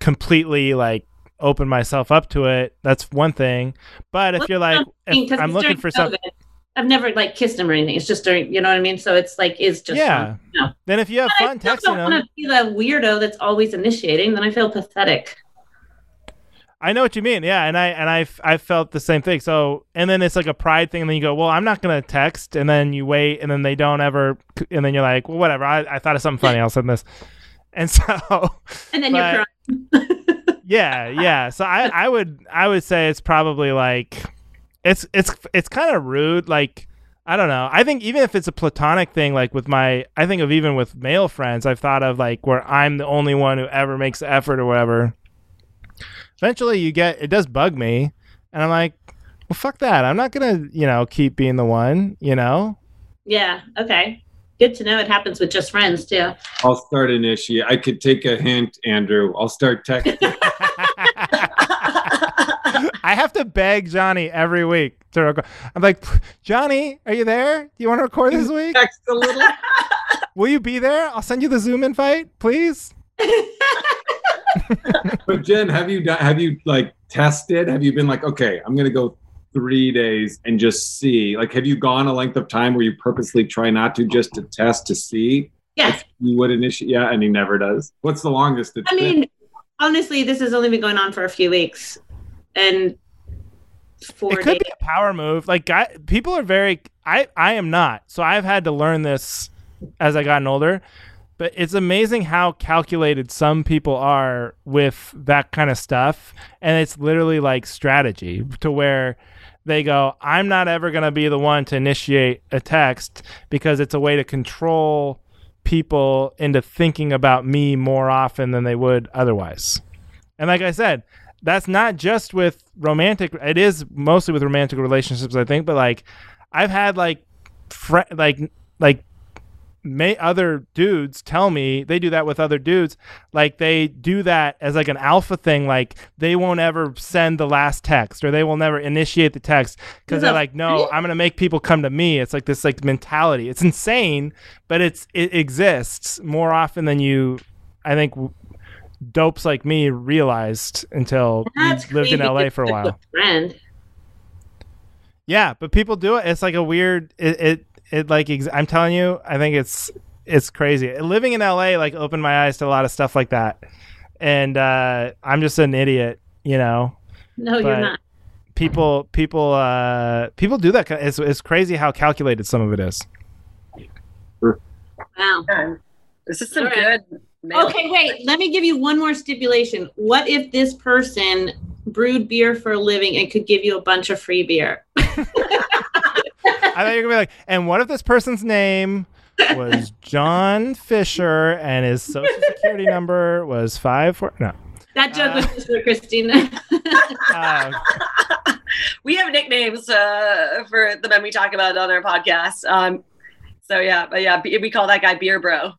completely like open myself up to it. That's one thing. But if well, you're like, if I'm looking for something. I've never like kissed him or anything. It's just during, you know what I mean? So it's like, it's just, yeah. Fun, you know? Then if you have but fun texting him. I don't want to be the weirdo that's always initiating. Then I feel pathetic. I know what you mean. Yeah. And I, and I, I felt the same thing. So, and then it's like a pride thing. And then you go, well, I'm not going to text. And then you wait and then they don't ever, and then you're like, well, whatever. I, I thought of something funny. I'll send this. And so, and then but, you're crying. yeah. Yeah. So I, I would, I would say it's probably like, It's it's it's kind of rude. Like, I don't know. I think even if it's a platonic thing, like with my, I think of even with male friends, I've thought of like where I'm the only one who ever makes the effort or whatever. Eventually you get, it does bug me. And I'm like, well, fuck that. I'm not going to, you know, keep being the one, you know? Yeah. Okay. Good to know it happens with just friends too. I'll start initiate. I could take a hint, Andrew. I'll start texting. I have to beg Johnny every week to record. I'm like, Johnny, are you there? Do you want to record this week? Text a little. Will you be there? I'll send you the Zoom invite, please. But Jen, have you done, have you like tested? Have you been like, okay, I'm gonna go three days and just see? Like, have you gone a length of time where you purposely try not to just to test to see? Yes. You would initiate, yeah, and he never does. What's the longest? It's I mean, been? Honestly, this has only been going on for a few weeks. And four it could days. Be a power move. Like, I, people are very. I, I am not. So I've had to learn this as I gotten older. But it's amazing how calculated some people are with that kind of stuff. And it's literally like strategy to where they go, I'm not ever going to be the one to initiate a text because it's a way to control people into thinking about me more often than they would otherwise. And like I said, that's not just with romantic. It is mostly with romantic relationships, I think. But like, I've had like, fr- like, like, may other dudes tell me they do that with other dudes. Like they do that as like an alpha thing. Like they won't ever send the last text, or they will never initiate the text because they're like, no, I'm gonna make people come to me. It's like this like mentality. It's insane, but it's it exists more often than you, I think. Dopes like me realized until you lived in L A for a while. Friend. Yeah, but people do it. It's like a weird. It it, it like ex- I'm telling you, I think it's it's crazy. Living in L A like opened my eyes to a lot of stuff like that, and uh, I'm just an idiot, you know. No, but you're not. People people uh, people do that. It's it's crazy how calculated some of it is. Wow, this is some good. Male. Okay, wait. Let me give you one more stipulation. What if this person brewed beer for a living and could give you a bunch of free beer? I thought you were going to be like, and what if this person's name was John Fisher and his social security number was five four? No. That joke uh, was just for Christina. uh, we have nicknames uh, for the men we talk about on our podcast. Um, so yeah, but yeah, we call that guy Beer Bro.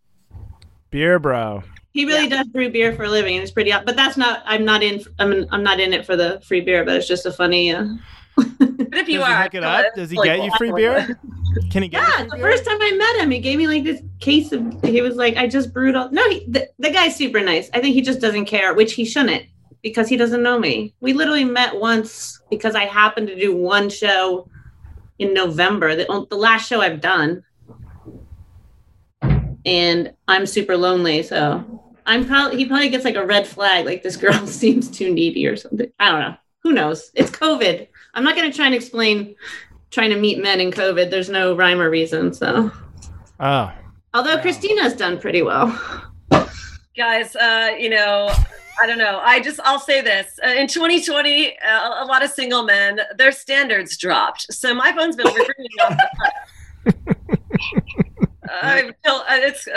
Beer Bro. He really yeah. does brew beer for a living. It's pretty, but that's not. I'm not in. I'm. I'm not in it for the free beer. But it's just a funny. Uh... But if you does are, he it up? Does he like, get well, you free beer? Can he get? Yeah, the beer? First time I met him, he gave me like this case of. He was like, I just brewed all. No, he, the, the guy's super nice. I think he just doesn't care, which he shouldn't, because he doesn't know me. We literally met once because I happened to do one show in November. The, the last show I've done. And I'm super lonely, so I'm probably he probably gets like a red flag, like this girl seems too needy or something. I don't know. Who knows? It's COVID. I'm not going to try and explain trying to meet men in COVID. There's no rhyme or reason. So, oh, although wow. Christina's done pretty well. Guys, uh, you know, I don't know. I just, I'll say this. Uh, in twenty twenty, uh, a lot of single men, their standards dropped. So my phone's been ringing off the hook. Uh, it's,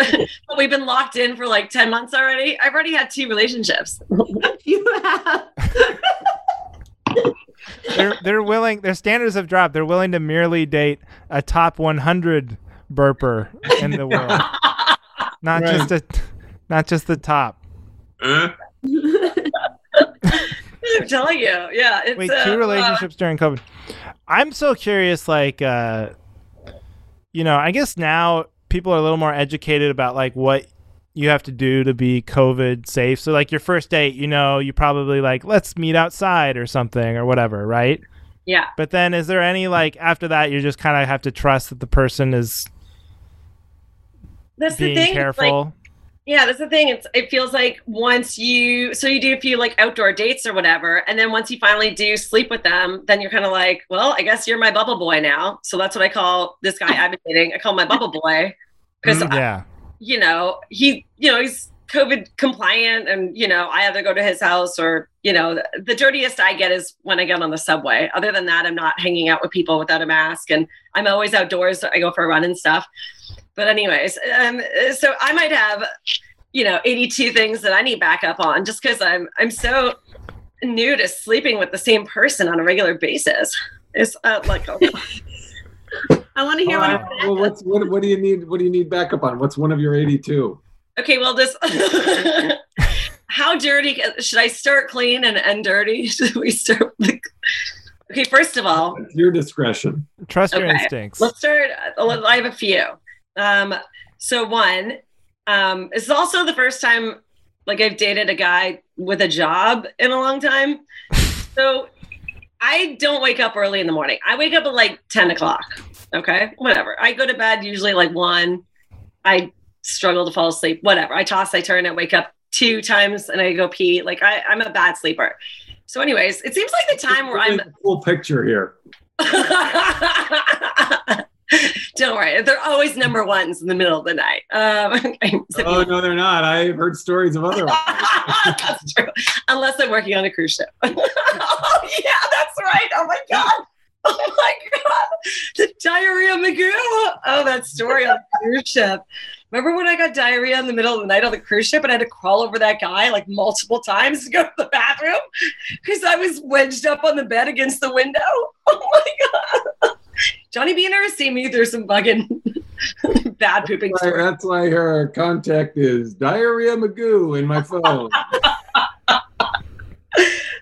we've been locked in for like ten months already. I've already had two relationships. You have. they're, they're willing, their standards have dropped. They're willing to merely date a top one hundred burper in the world. Not right. just a, not just the top. Uh. I'm telling you. Yeah. It's, Wait, two uh, relationships uh, during COVID. I'm so curious, like, uh, you know, I guess now people are a little more educated about like what you have to do to be COVID safe. So like your first date, you know, you probably like, let's meet outside or something or whatever. Right. Yeah. But then is there any, like, after that, you just kind of have to trust that the person is that's being the thing, careful. Like, yeah, that's the thing. It's, it feels like once you, so you do a few like outdoor dates or whatever. And then once you finally do sleep with them, then you're kind of like, well, I guess you're my bubble boy now. So that's what I call this guy I've been dating. I call my bubble boy. Because, mm, yeah. you know, he, you know, he's COVID compliant and, you know, I either go to his house or, you know, the, the dirtiest I get is when I get on the subway. Other than that, I'm not hanging out with people without a mask. And I'm always outdoors. So I go for a run and stuff. But anyways, um, so I might have, you know, eighty-two things that I need backup on just because I'm I'm so new to sleeping with the same person on a regular basis. It's uh, like oh. I want to hear uh, what well, what's, what what do you need what do you need backup on? What's one of your eighty-two? Okay, well this how dirty should I start? Clean and, and dirty? Should we start with okay, first of all, it's your discretion. Trust okay. your instincts. Let's start. I have a few. Um, so one, um, it's also the first time, like I've dated a guy with a job in a long time. So I don't wake up early in the morning. I wake up at like ten o'clock. Okay. Whatever. I go to bed usually like one, I struggle to fall asleep, whatever. I toss, I turn, I wake up two times and I go pee. Like I, I'm a bad sleeper. So anyways, it seems like the time where I'm a cool picture here. Don't worry. They're always number ones in the middle of the night. Um, so oh, no, they're not. I've heard stories of other ones. That's true. Unless I'm working on a cruise ship. Oh, yeah, that's right. Oh, my God. Oh, my God. The diarrhea Magoo. Oh, that story on the cruise ship. Remember when I got diarrhea in the middle of the night on the cruise ship and I had to crawl over that guy like multiple times to go to the bathroom because I was wedged up on the bed against the window? Oh, my God. Johnny B and her see me through some fucking bad pooping. That's why, that's why her contact is Diarrhea Magoo in my phone.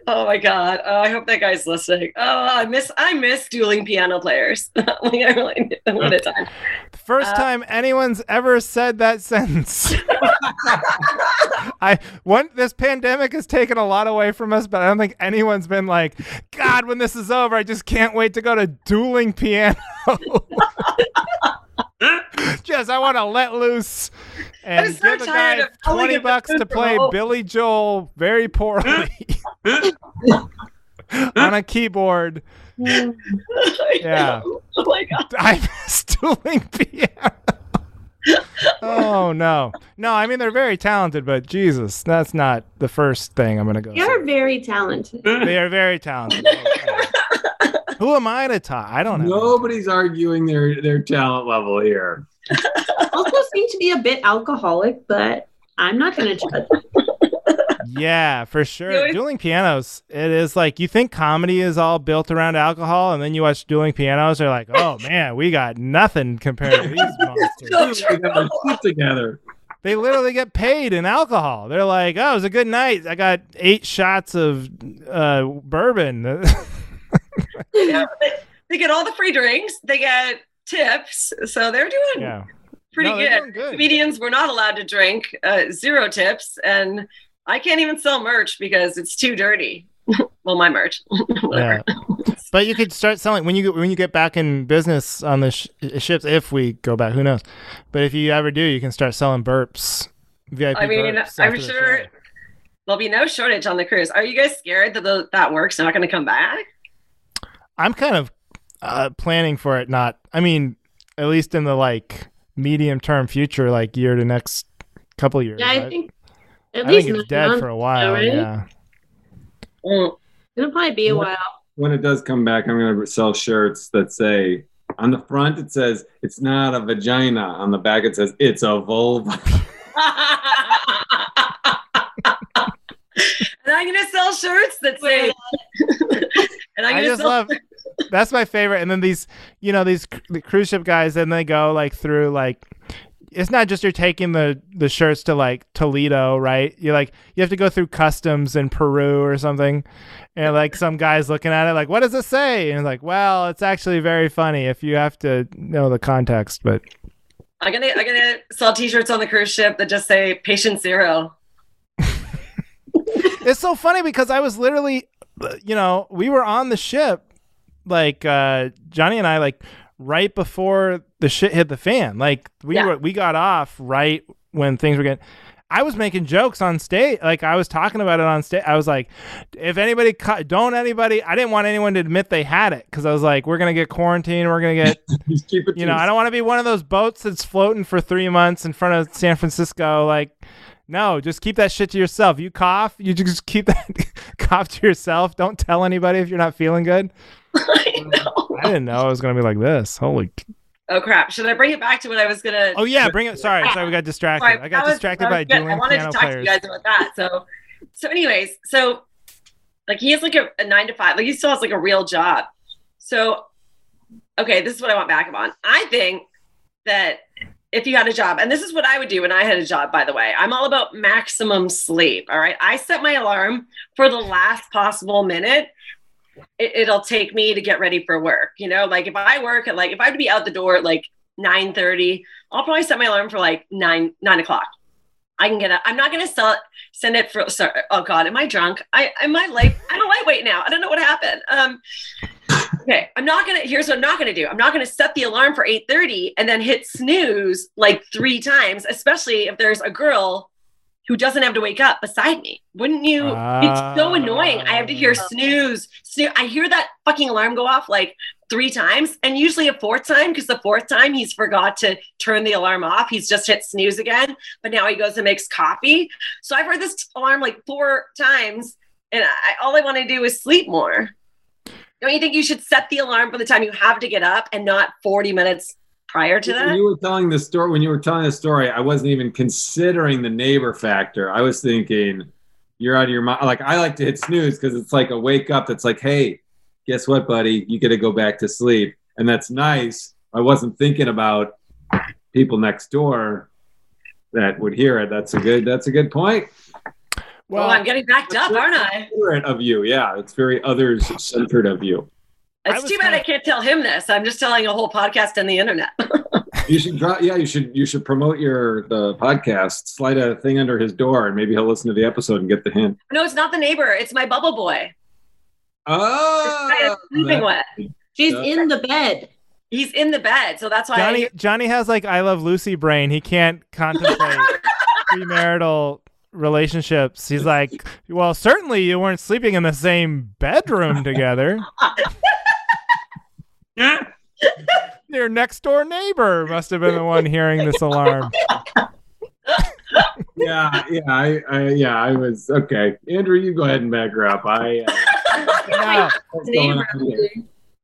Oh my God. Oh, I hope that guy's listening. Oh, I miss, I miss dueling piano players. Like I really do. What a time. The first uh, time anyone's ever said that sentence. I one this pandemic has taken a lot away from us, but I don't think anyone's been like, God, when this is over, I just can't wait to go to dueling piano. Just, I want to let loose and so give a guy twenty bucks to play Billy Joel very poorly on a keyboard. Yeah. Oh my God. I'm stealing piano. Oh no. No, I mean, they're very talented, but Jesus, that's not the first thing I'm going to go. You're very talented. They are very talented. Who am I to talk? I don't know. Nobody's arguing their, their talent level here. Also seem to be a bit alcoholic, but I'm not going to judge. Yeah, for sure. Always- Dueling Pianos, it is like you think comedy is all built around alcohol, and then you watch Dueling Pianos, they're like, oh man, we got nothing compared to these monsters. We got our shit together. They literally get paid in alcohol. They're like, oh, it was a good night. I got eight shots of uh, bourbon. Yeah, they, they get all the free drinks. They get tips, so they're doing yeah. pretty no, they're good. Doing good. Comedians were not allowed to drink, uh, zero tips, and I can't even sell merch because it's too dirty. Well, my merch. Yeah. But you could start selling when you when you get back in business on the sh- ships. If we go back, who knows? But if you ever do, you can start selling burps. V I P I mean, burps I'm sure the there'll be no shortage on the cruise. Are you guys scared that the, that work's not going to come back? I'm kind of uh, planning for it not. I mean, at least in the like medium term future, like year to next couple years. Yeah, I right? think At I least think it's dead months, for a while, right? Yeah. Well, it'll probably be a when, while. When it does come back, I'm going to sell shirts that say, on the front it says, it's not a vagina. On the back it says, it's a vulva. And I'm going to sell shirts that say that. And I'm I just sell- love, that's my favorite. And then these, you know, these the cruise ship guys, then they go like through like, it's not just you're taking the, the shirts to like Toledo, right? You're like, you have to go through customs in Peru or something. And like some guy's looking at it like, what does it say? And like, well, it's actually very funny if you have to know the context, but. I'm going to, I'm going to sell t-shirts on the cruise ship that just say patient zero. It's so funny because I was literally, you know, we were on the ship, like uh, Johnny and I, like right before the shit hit the fan. Like we yeah. were, we got off right when things were getting. I was making jokes on stage, like I was talking about it on stage. I was like, if anybody, cu- don't anybody. I didn't want anyone to admit they had it because I was like, we're gonna get quarantined. We're gonna get, you know, loose. I don't want to be one of those boats that's floating for three months in front of San Francisco, like. No, just keep that shit to yourself. You cough, you just keep that cough to yourself. Don't tell anybody if you're not feeling good. I know. I didn't know it was going to be like this. Holy. Oh, crap. Should I bring it back to what I was going to. Oh, yeah. Bring it. Sorry. Sorry. We got distracted. Sorry, I got was, distracted by doing I wanted piano to talk players. To you guys about that. So, so anyways, so like he has like a, a nine to five. Like he still has like a real job. So, okay. This is what I want back on. I think that. If you had a job, and this is what I would do when I had a job, by the way, I'm all about maximum sleep. All right. I set my alarm for the last possible minute. It, it'll take me to get ready for work. You know, like if I work at like, if I would be out the door at like nine thirty, I'll probably set my alarm for like nine, nine o'clock. I can get up. I'm not going to sell it, send it for, sorry. Oh God, am I drunk? I, I my life. I'm a lightweight now. I don't know what happened. Um, Okay, I'm not going to, here's what I'm not going to do. I'm not going to set the alarm for eight thirty and then hit snooze like three times, especially if there's a girl who doesn't have to wake up beside me. Wouldn't you? Uh, it's so annoying. I have to hear snooze, snooze. I hear that fucking alarm go off like three times and usually a fourth time because the fourth time he's forgot to turn the alarm off. He's just hit snooze again, but now he goes and makes coffee. So I've heard this alarm like four times and I, all I want to do is sleep more. Don't you think you should set the alarm for the time you have to get up and not forty minutes prior to that? When you were telling the story, when you were telling the story, I wasn't even considering the neighbor factor. I was thinking you're out of your mind. Like I like to hit snooze because it's like a wake up. That's like, hey, guess what, buddy? You got to go back to sleep. And that's nice. I wasn't thinking about people next door that would hear it. That's a good, that's a good point. Well, oh, I'm getting backed up, aren't I? Of you, yeah. It's very others-centered of you. It's too bad I can't tell him this. I'm just telling a whole podcast on the internet. You should, yeah. You should, you should promote your the podcast. Slide a thing under his door, and maybe he'll listen to the episode and get the hint. No, it's not the neighbor. It's my bubble boy. Oh, sleeping wet. She's uh, in the bed. He's in the bed, so that's why Johnny. I... Johnny has like I Love Lucy brain. He can't contemplate premarital. Relationships. He's like, well, certainly you weren't sleeping in the same bedroom together. Your next door neighbor must have been the one hearing this alarm. yeah, yeah, I, I, yeah. I was okay. Andrew, you go ahead and back her up. I. Uh, yeah,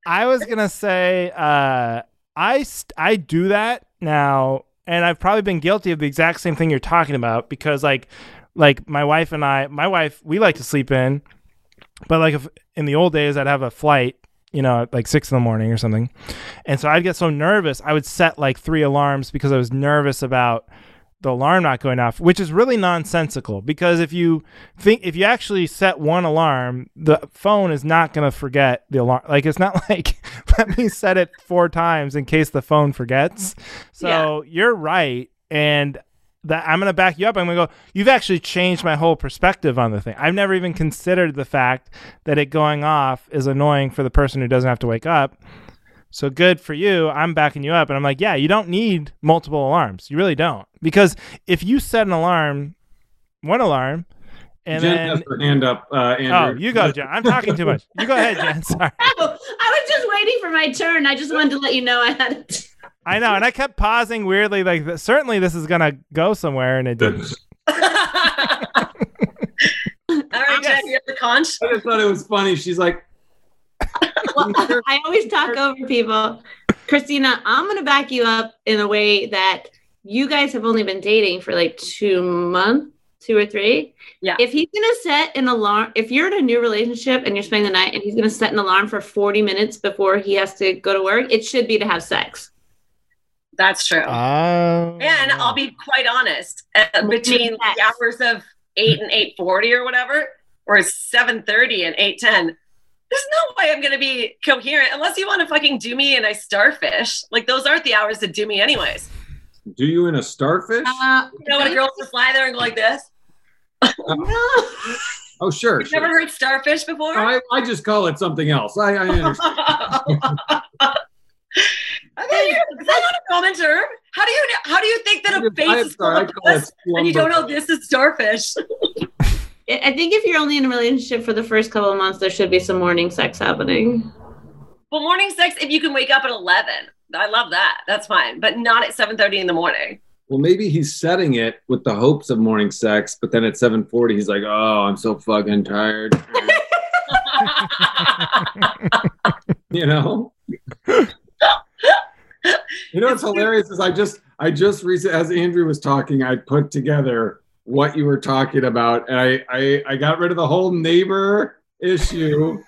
I was gonna say, uh, I st- I do that now, and I've probably been guilty of the exact same thing you're talking about because, like. Like my wife and I, my wife, we like to sleep in, but like if in the old days I'd have a flight, you know, at like six in the morning or something. And so I'd get so nervous. I would set like three alarms because I was nervous about the alarm not going off, which is really nonsensical because if you think, if you actually set one alarm, the phone is not going to forget the alarm. Like, it's not like, let me set it four times in case the phone forgets. So yeah. You're right. And that I'm going to back you up. I'm going to go, you've actually changed my whole perspective on the thing. I've never even considered the fact that it going off is annoying for the person who doesn't have to wake up. So good for you. I'm backing you up. And I'm like, yeah, you don't need multiple alarms. You really don't. Because if you set an alarm, one alarm, and Jen then... has her hand up, uh, Andrew. Oh, you go, Jen. I'm talking too much. You go ahead, Jen. Sorry. Oh, I was just waiting for my turn. I just wanted to let you know I had it. I know, and I kept pausing weirdly, like, certainly this is going to go somewhere, and it didn't. conch. I just thought it was funny. She's like, well, I always talk over people. Christina, I'm going to back you up in a way that you guys have only been dating for like two months, two or three. Yeah. If he's going to set an alarm, if you're in a new relationship and you're spending the night and he's going to set an alarm for forty minutes before he has to go to work, it should be to have sex. That's true. Uh, and I'll be quite honest, uh, between yes. the hours of eight and eight forty or whatever, or seven thirty and eight ten, there's no way I'm going to be coherent unless you want to fucking do me and I starfish. Like, those aren't the hours to do me anyways. Do you in a starfish? Uh, you know, when girls just lie there and go like this. Uh, no. Oh, sure. You've sure. never heard starfish before? No, I, I just call it something else. I, I understand. Okay, is that not a common term? How do you how do you think that a face is full of dust and you don't know this is starfish? I think if you're only in a relationship for the first couple of months, there should be some morning sex happening. Well, morning sex if you can wake up at eleven. I love that. That's fine, but not at seven thirty in the morning. Well, maybe he's setting it with the hopes of morning sex, but then at seven forty he's like, "Oh, I'm so fucking tired." You know? You know what's hilarious is I just I just recently, as Andrew was talking, I put together what you were talking about, and I I, I got rid of the whole neighbor issue,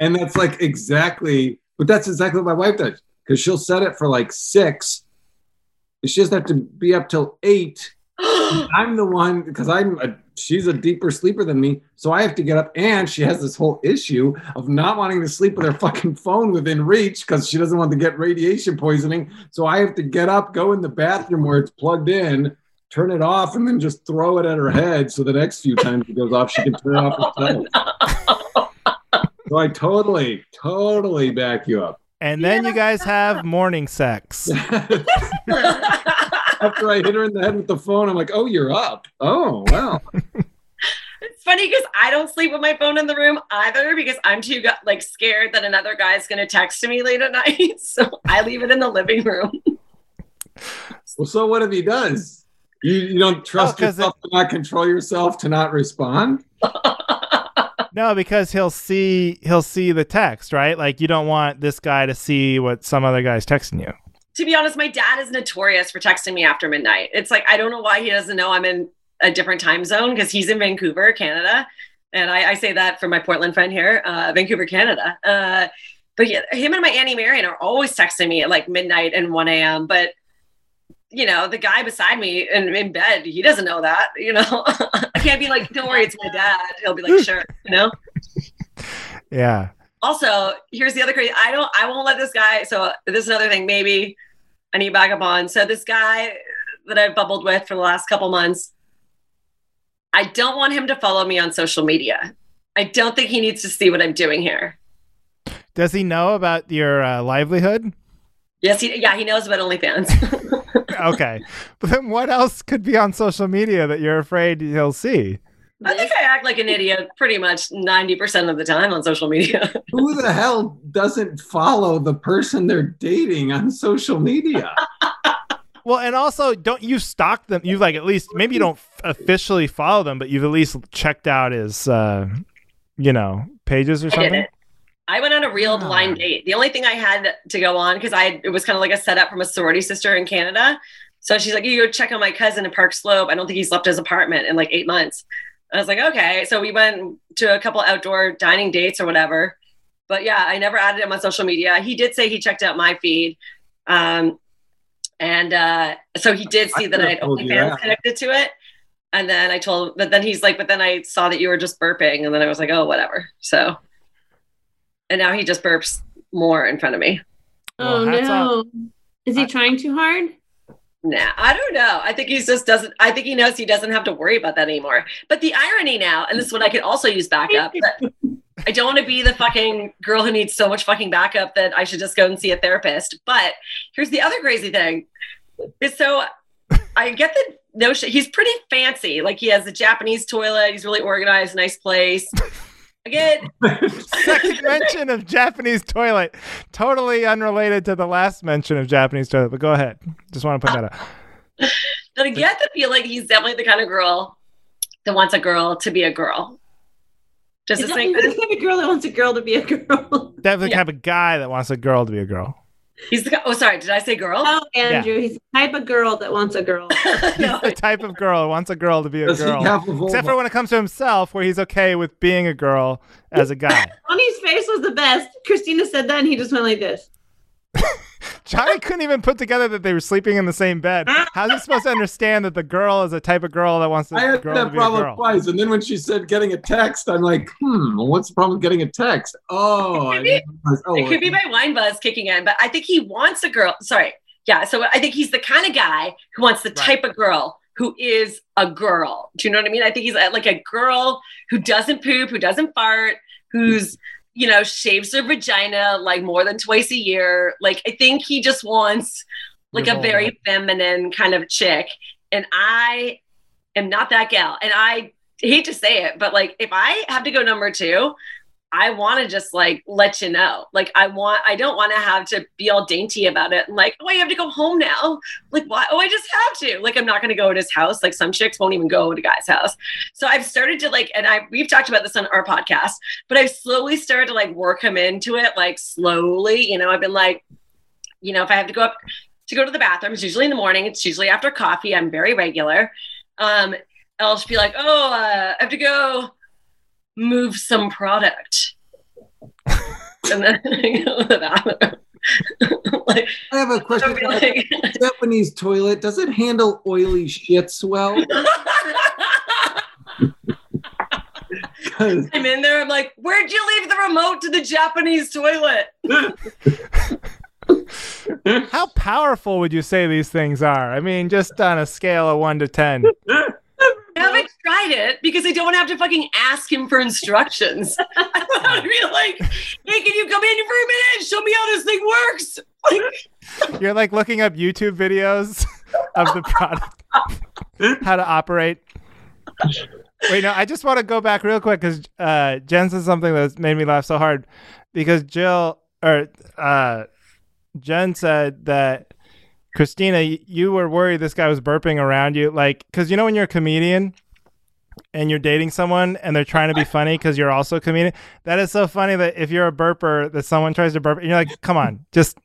and that's like exactly, but that's exactly what my wife does, because she'll set it for like six, and she doesn't have to be up till eight. I'm the one, because I'm a, she's a deeper sleeper than me, so I have to get up, and she has this whole issue of not wanting to sleep with her fucking phone within reach because she doesn't want to get radiation poisoning, so I have to get up, go in the bathroom where it's plugged in, turn it off, and then just throw it at her head so the next few times it goes off, she can turn it off herself. No. So I totally, totally back you up. And then yeah. you guys have morning sex. After I hit her in the head with the phone, I'm like, oh, you're up. Oh, wow. It's funny because I don't sleep with my phone in the room either because I'm too like scared that another guy's going to text me late at night. So I leave it in the living room. Well, so what if he does? You, you don't trust oh, yourself it... to not control yourself, to not respond? No, because he'll see he'll see the text, right? Like, you don't want this guy to see what some other guy's texting you. To be honest, my dad is notorious for texting me after midnight. It's like, I don't know why he doesn't know I'm in a different time zone because he's in Vancouver, Canada. And I, I say that for my Portland friend here, uh, Vancouver, Canada. Uh, but yeah, him and my Auntie Marion are always texting me at like midnight and one a.m. But, you know, the guy beside me in, in bed, he doesn't know that, you know. I can't be like, don't worry, it's my dad. He'll be like, sure, you know. Yeah. Also, here's the other crazy. I don't, I won't let this guy. So this is another thing. Maybe I need to back up on. So this guy that I've bubbled with for the last couple months, I don't want him to follow me on social media. I don't think he needs to see what I'm doing here. Does he know about your uh, livelihood? Yes. He, yeah. He knows about OnlyFans. Okay. But then what else could be on social media that you're afraid he'll see? I think I act like an idiot pretty much ninety percent of the time on social media. Who the hell doesn't follow the person they're dating on social media? Well, and also, don't you stalk them? You like at least, maybe you don't officially follow them, but you've at least checked out his, uh, you know, pages or something? I did it. I went on a real blind date. The only thing I had to go on, because I it was kind of like a setup from a sorority sister in Canada. So she's like, you go check on my cousin in Park Slope. I don't think he's left his apartment in like eight months. I was like, okay. So we went to a couple outdoor dining dates or whatever. But yeah, I never added him on social media. He did say he checked out my feed. Um, and uh, so he did see I that I had OnlyFans yeah. connected to it. And then I told, but then he's like, but then I saw that you were just burping. And then I was like, oh, whatever. So, and now he just burps more in front of me. Oh, well, no. Off. Is he I- trying too hard? Nah, I don't know. I think he's just doesn't, I think he knows he doesn't have to worry about that anymore. But the irony now, and this is what I could also use backup, but I don't want to be the fucking girl who needs so much fucking backup that I should just go and see a therapist. But here's the other crazy thing. Is so I get the notion, he's pretty fancy. Like, he has a Japanese toilet. He's really organized, nice place. Again. Second mention of Japanese toilet. Totally unrelated to the last mention of Japanese toilet, but go ahead. Just want to put that up. But I get the feeling he's definitely the kind of girl that wants a girl to be a girl. Does it say that? He's the kind of girl that wants a girl to be a girl. That's the yeah. type of guy that wants a girl to be a girl. He's the, oh, sorry. Did I say girl? Oh, Andrew. Yeah. He's the type of girl that wants a girl. No, the type of girl who wants a girl to be a Does girl. Except for when it comes to himself, where he's okay with being a girl as a guy. Johnny's face was the best. Christina said that, and he just went like this. Johnny couldn't even put together that they were sleeping in the same bed. How's he supposed to understand that the girl is a type of girl that wants to be a girl? I had that problem twice, and then when she said getting a text, I'm like, hmm, what's the problem with getting a text? Oh, it could be, oh, it could be my wine buzz kicking in, but I think he wants a girl. Sorry. Yeah, so I think he's the kind of guy who wants the right. type of girl who is a girl. Do you know what I mean? I think he's like a girl who doesn't poop, who doesn't fart, who's... you know, shaves her vagina like more than twice a year. Like, I think he just wants like a very feminine kind of chick. And I am not that gal. And I hate to say it, but like, if I have to go number two, I want to just like, let you know, like, I want, I don't want to have to be all dainty about it. And like, oh, I have to go home now. Like, why? Oh, I just have to, like, I'm not going to go at his house. Like some chicks won't even go to guys' house. So I've started to like, and I, we've talked about this on our podcast, but I've slowly started to like work him into it. Like slowly, you know, I've been like, you know, if I have to go up to go to the bathroom, it's usually in the morning. It's usually after coffee. I'm very regular. Um, I'll just be like, oh, uh, I have to go move some product. And then I go to the bathroom. Like, I have a question. Like, Japanese toilet, does it handle oily shits well? I'm in there, I'm like, where'd you leave the remote to the Japanese toilet? How powerful would you say these things are? I mean, just on a scale of one to ten. I haven't tried it because I don't have to fucking ask him for instructions. I want to be like, hey, can you come in for a minute and show me how this thing works? Like, you're like looking up YouTube videos of the product, how to operate. Wait, no, I just want to go back real quick because uh, Jen said something that's made me laugh so hard because Jill or uh, Jen said that Christina, you were worried this guy was burping around you. Like, because you know when you're a comedian and you're dating someone and they're trying to be funny because you're also a comedian? That is so funny that if you're a burper, that someone tries to burp and you're like, come on, just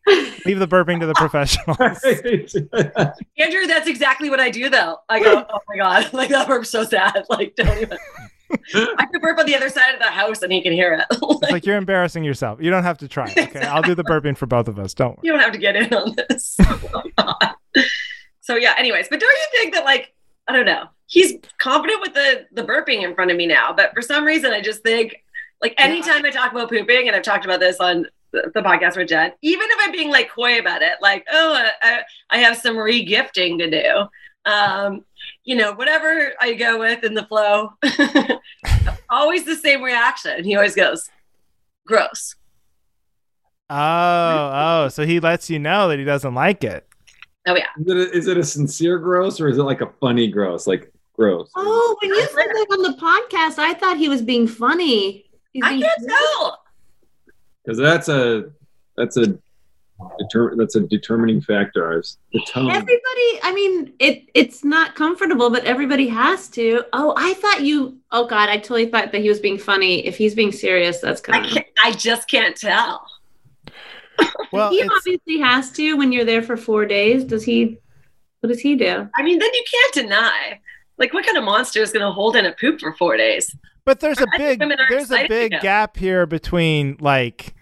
leave the burping to the professionals. Andrew, that's exactly what I do, though. I go, oh my God, like that burp's so sad. Like, don't even. I could burp on the other side of the house and he can hear it. Like, it's like you're embarrassing yourself. You don't have to try. Okay, exactly. I'll do the burping for both of us. Don't worry. You don't have to get in on this. So yeah. Anyways, but don't you think that like I don't know? He's confident with the the burping in front of me now, but for some reason I just think like anytime yeah. I talk about pooping, and I've talked about this on the, the podcast with Jen, even if I'm being like coy about it, like oh I, I have some re-gifting to do. Um, you know, whatever I go with in the flow, always the same reaction. He always goes, gross. Oh, oh, so he lets you know that he doesn't like it. Oh, yeah. Is it a, is it a sincere gross or is it like a funny gross? Like, gross. Oh, when you said that on the podcast, I thought he was being funny. He's I being can't funny. Tell. Because that's a, that's a, Deter- that's a determining factor. The tone. Everybody, I mean, it it's not comfortable, but everybody has to. Oh, I thought you. Oh God, I totally thought that he was being funny. If he's being serious, that's kind of. I just can't tell. Well, he obviously has to. When you're there for four days, does he? What does he do? I mean, then you can't deny. Like, what kind of monster is going to hold in a poop for four days? But there's a big there's a big gap here between like.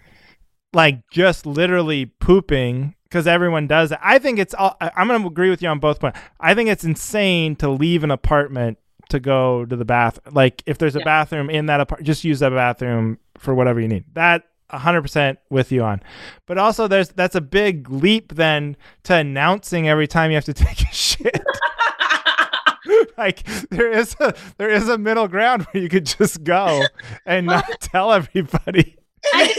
like just literally pooping because everyone does it. I think it's all, I'm going to agree with you on both points. I think it's insane to leave an apartment to go to the bath. Like if there's a yeah. bathroom in that apartment, just use that bathroom for whatever you need. That one hundred percent with you on. But also there's, that's a big leap then to announcing every time you have to take a shit. Like there is a, there is a middle ground where you could just go and not tell everybody.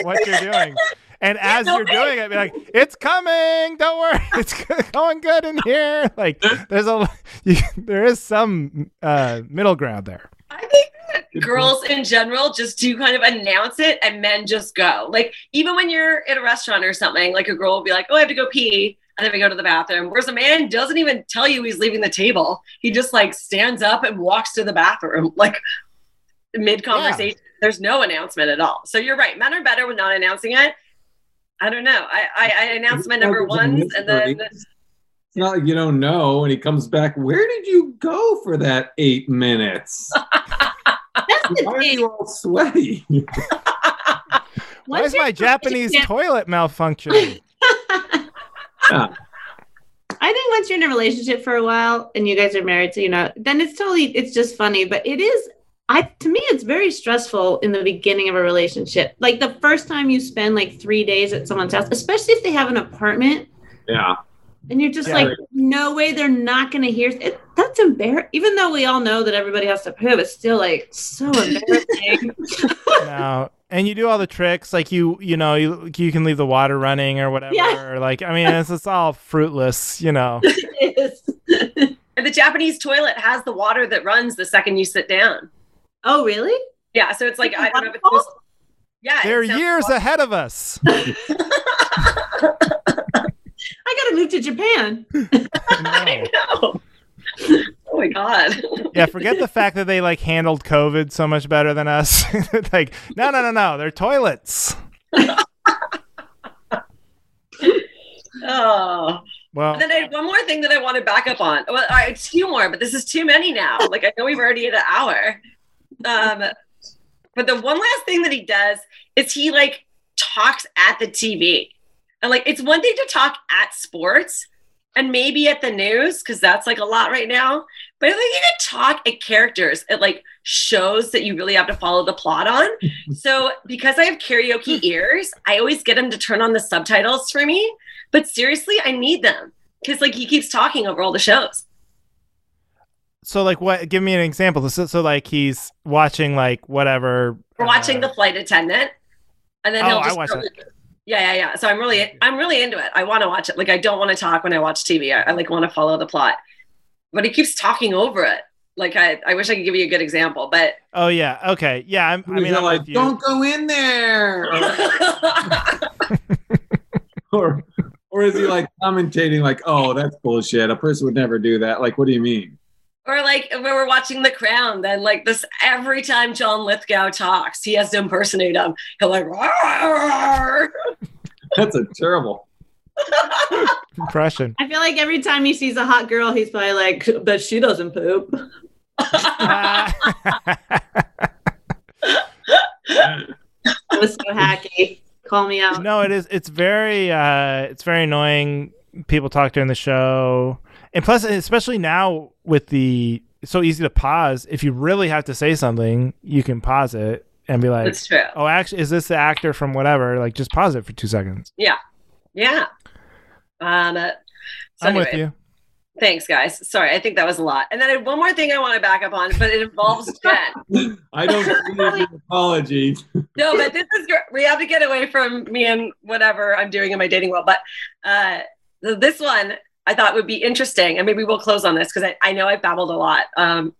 What you're doing, and as no you're way. doing it, be like, "It's coming! Don't worry, it's going good in here." Like, there's a, you, there is some uh, middle ground there. I think that girls in general just do kind of announce it, and men just go. Like, even when you're at a restaurant or something, like a girl will be like, "Oh, I have to go pee," and then we go to the bathroom. Whereas a man doesn't even tell you he's leaving the table; he just like stands up and walks to the bathroom, like mid conversation. Yeah. there's no announcement at all. So you're right. Men are better with not announcing it. I don't know. I, I, I announced my number ones and then... It's not like you don't know. And he comes back, where did you go for that eight minutes? That's Why are you all sweaty? Why is my Japanese toilet malfunctioning? Yeah. I think once you're in a relationship for a while and you guys are married, so you know, then it's totally, it's just funny. But it is, I to me, it's very stressful in the beginning of a relationship. Like the first time you spend like three days at someone's house, especially if they have an apartment. Yeah. And you're just yeah, like, no way they're not going to hear it. That's embarrassing. Even though we all know that everybody has to poop, it's still like so embarrassing. No. And you do all the tricks. Like you, you know, you, you can leave the water running or whatever. Yeah. Or like, I mean, it's, it's all fruitless, you know. It is. And the Japanese toilet has the water that runs the second you sit down. Oh, really? Yeah. So it's like, it's I don't know if it's just, yeah. They're years awesome. ahead of us. I gotta move to Japan. I know. I know. Oh my god. Yeah, forget the fact that they like handled COVID so much better than us. Like, no, no, no, no, they're toilets. Oh. Well. And then I had one more thing that I want to back up on. Well, all right, it's two more, but this is too many now. Like, I know we've already hit an hour. Um, but the one last thing that he does is he like talks at the T V. And like, it's one thing to talk at sports and maybe at the news, because that's like a lot right now. But I think you can talk at characters at like shows that you really have to follow the plot on. So because I have karaoke ears, I always get him to turn on the subtitles for me. But seriously, I need them because like he keeps talking over all the shows. So like what? Give me an example. So, so like he's watching like whatever. We're uh, watching The Flight Attendant. And then oh, he'll just I watch it. Yeah, yeah, yeah. So I'm really, I'm really into it. I want to watch it. Like, I don't want to talk when I watch T V. I, I like want to follow the plot, but he keeps talking over it. Like, I, I wish I could give you a good example, but oh yeah, okay, yeah. I'm, I mean, I'm like, don't go in there. or, or is he like commentating, like, oh, that's bullshit. A person would never do that. Like, what do you mean? Or like when we're watching The Crown, then like this, every time John Lithgow talks, he has to impersonate him. He'll like, rawr! That's a terrible impression. I feel like every time he sees a hot girl, he's probably like, but she doesn't poop. That was so hacky. Call me out. No, it is. It's very, uh, it's very annoying. People talk during the show. And plus, especially now with the, it's so easy to pause. If you really have to say something, you can pause it and be like, that's true. Oh, actually, is this the actor from whatever? Like, just pause it for two seconds. Yeah. Yeah. Um, uh, so I'm anyway, with you. Thanks, guys. Sorry, I think that was a lot. And then I had one more thing I want to back up on, but it involves Jen. I don't need an apology. No, but this is, we have to get away from me and whatever I'm doing in my dating world. But uh, this one, I thought would be interesting, and maybe we'll close on this because I, I know I've babbled a lot. Um,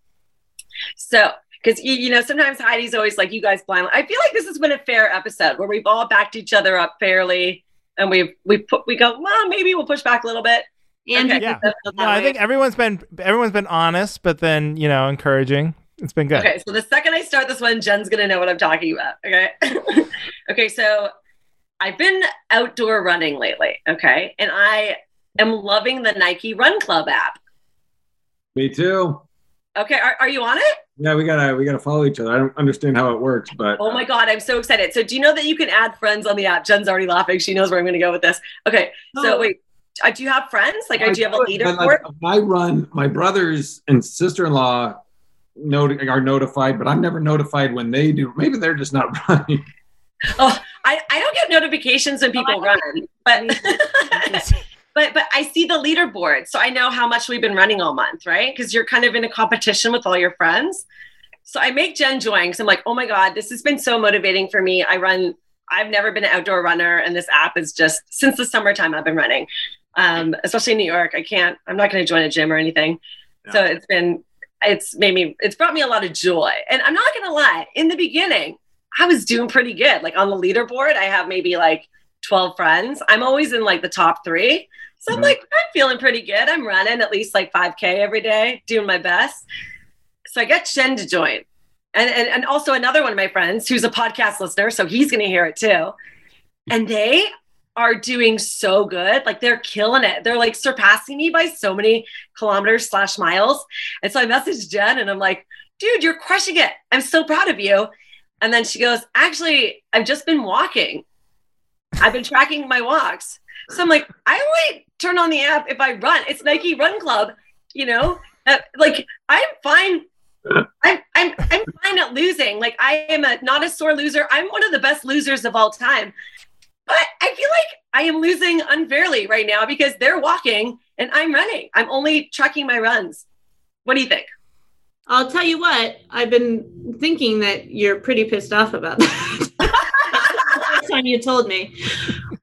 so, because, you, you know, sometimes Heidi's always like, you guys blindly. I feel like this has been a fair episode where we've all backed each other up fairly, and we've, we put, we go, well, maybe we'll push back a little bit. And okay. Yeah. No, I think everyone's been, everyone's been honest, but then, you know, encouraging. It's been good. Okay, so the second I start this one, Jen's going to know what I'm talking about, okay? Okay, so I've been outdoor running lately, okay? And I... I'm loving the Nike Run Club app. Me too. Okay, are, are you on it? Yeah, we gotta we gotta follow each other. I don't understand how it works, but oh my god, I'm so excited. So do you know that you can add friends on the app? Jen's already laughing. She knows where I'm going to go with this. Okay, so oh. wait, do you have friends? Like, I do you have a leaderboard? I run. My brothers and sister-in-law not- are notified, but I'm never notified when they do. Maybe they're just not running. Oh, I, I don't get notifications when people oh, run, but. But but I see the leaderboard, so I know how much we've been running all month, right? Because you're kind of in a competition with all your friends. So I make Jen join because I'm like, oh my God, this has been so motivating for me. I run, I've never been an outdoor runner, and this app is just, since the summertime I've been running, um, especially in New York. I can't, I'm not going to join a gym or anything. Yeah. So it's been, it's made me, it's brought me a lot of joy. And I'm not going to lie, in the beginning, I was doing pretty good. Like on the leaderboard, I have maybe like twelve friends. I'm always in like the top three. So I'm like, I'm feeling pretty good. I'm running at least like five K every day, doing my best. So I got Jen to join. and, and, and also another one of my friends who's a podcast listener, so he's going to hear it too. And they are doing so good. Like, they're killing it. They're like surpassing me by so many kilometers slash miles. And so I messaged Jen and I'm like, dude, you're crushing it. I'm so proud of you. And then she goes, actually, I've just been walking. I've been tracking my walks. So I'm like, I only turn on the app if I run. It's Nike Run Club, you know? Uh, like, I'm fine. I'm, I'm, I'm fine at losing. Like, I am a, not a sore loser. I'm one of the best losers of all time. But I feel like I am losing unfairly right now because they're walking and I'm running. I'm only tracking my runs. What do you think? I'll tell you what, I've been thinking that you're pretty pissed off about that. Last time you told me.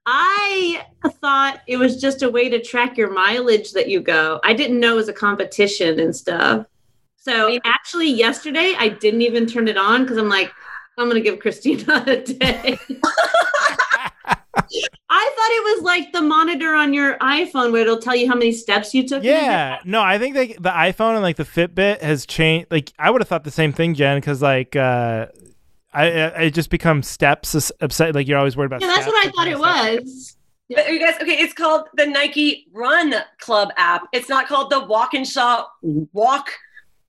I thought it was just a way to track your mileage that you go. I didn't know it was a competition and stuff. So actually yesterday I didn't even turn it on because I'm like, I'm going to give Christina a day. I thought it was like the monitor on your iPhone where it'll tell you how many steps you took. Yeah. No, I think they, the iPhone and like the Fitbit has changed. Like, I would have thought the same thing, Jen, because like uh, I, I, I just become steps upset. Like, you're always worried about yeah, steps. Yeah, that's what I thought it was. Yeah. But you guys, okay, it's called the Nike Run Club app. It's not called the Walk and Shop Walk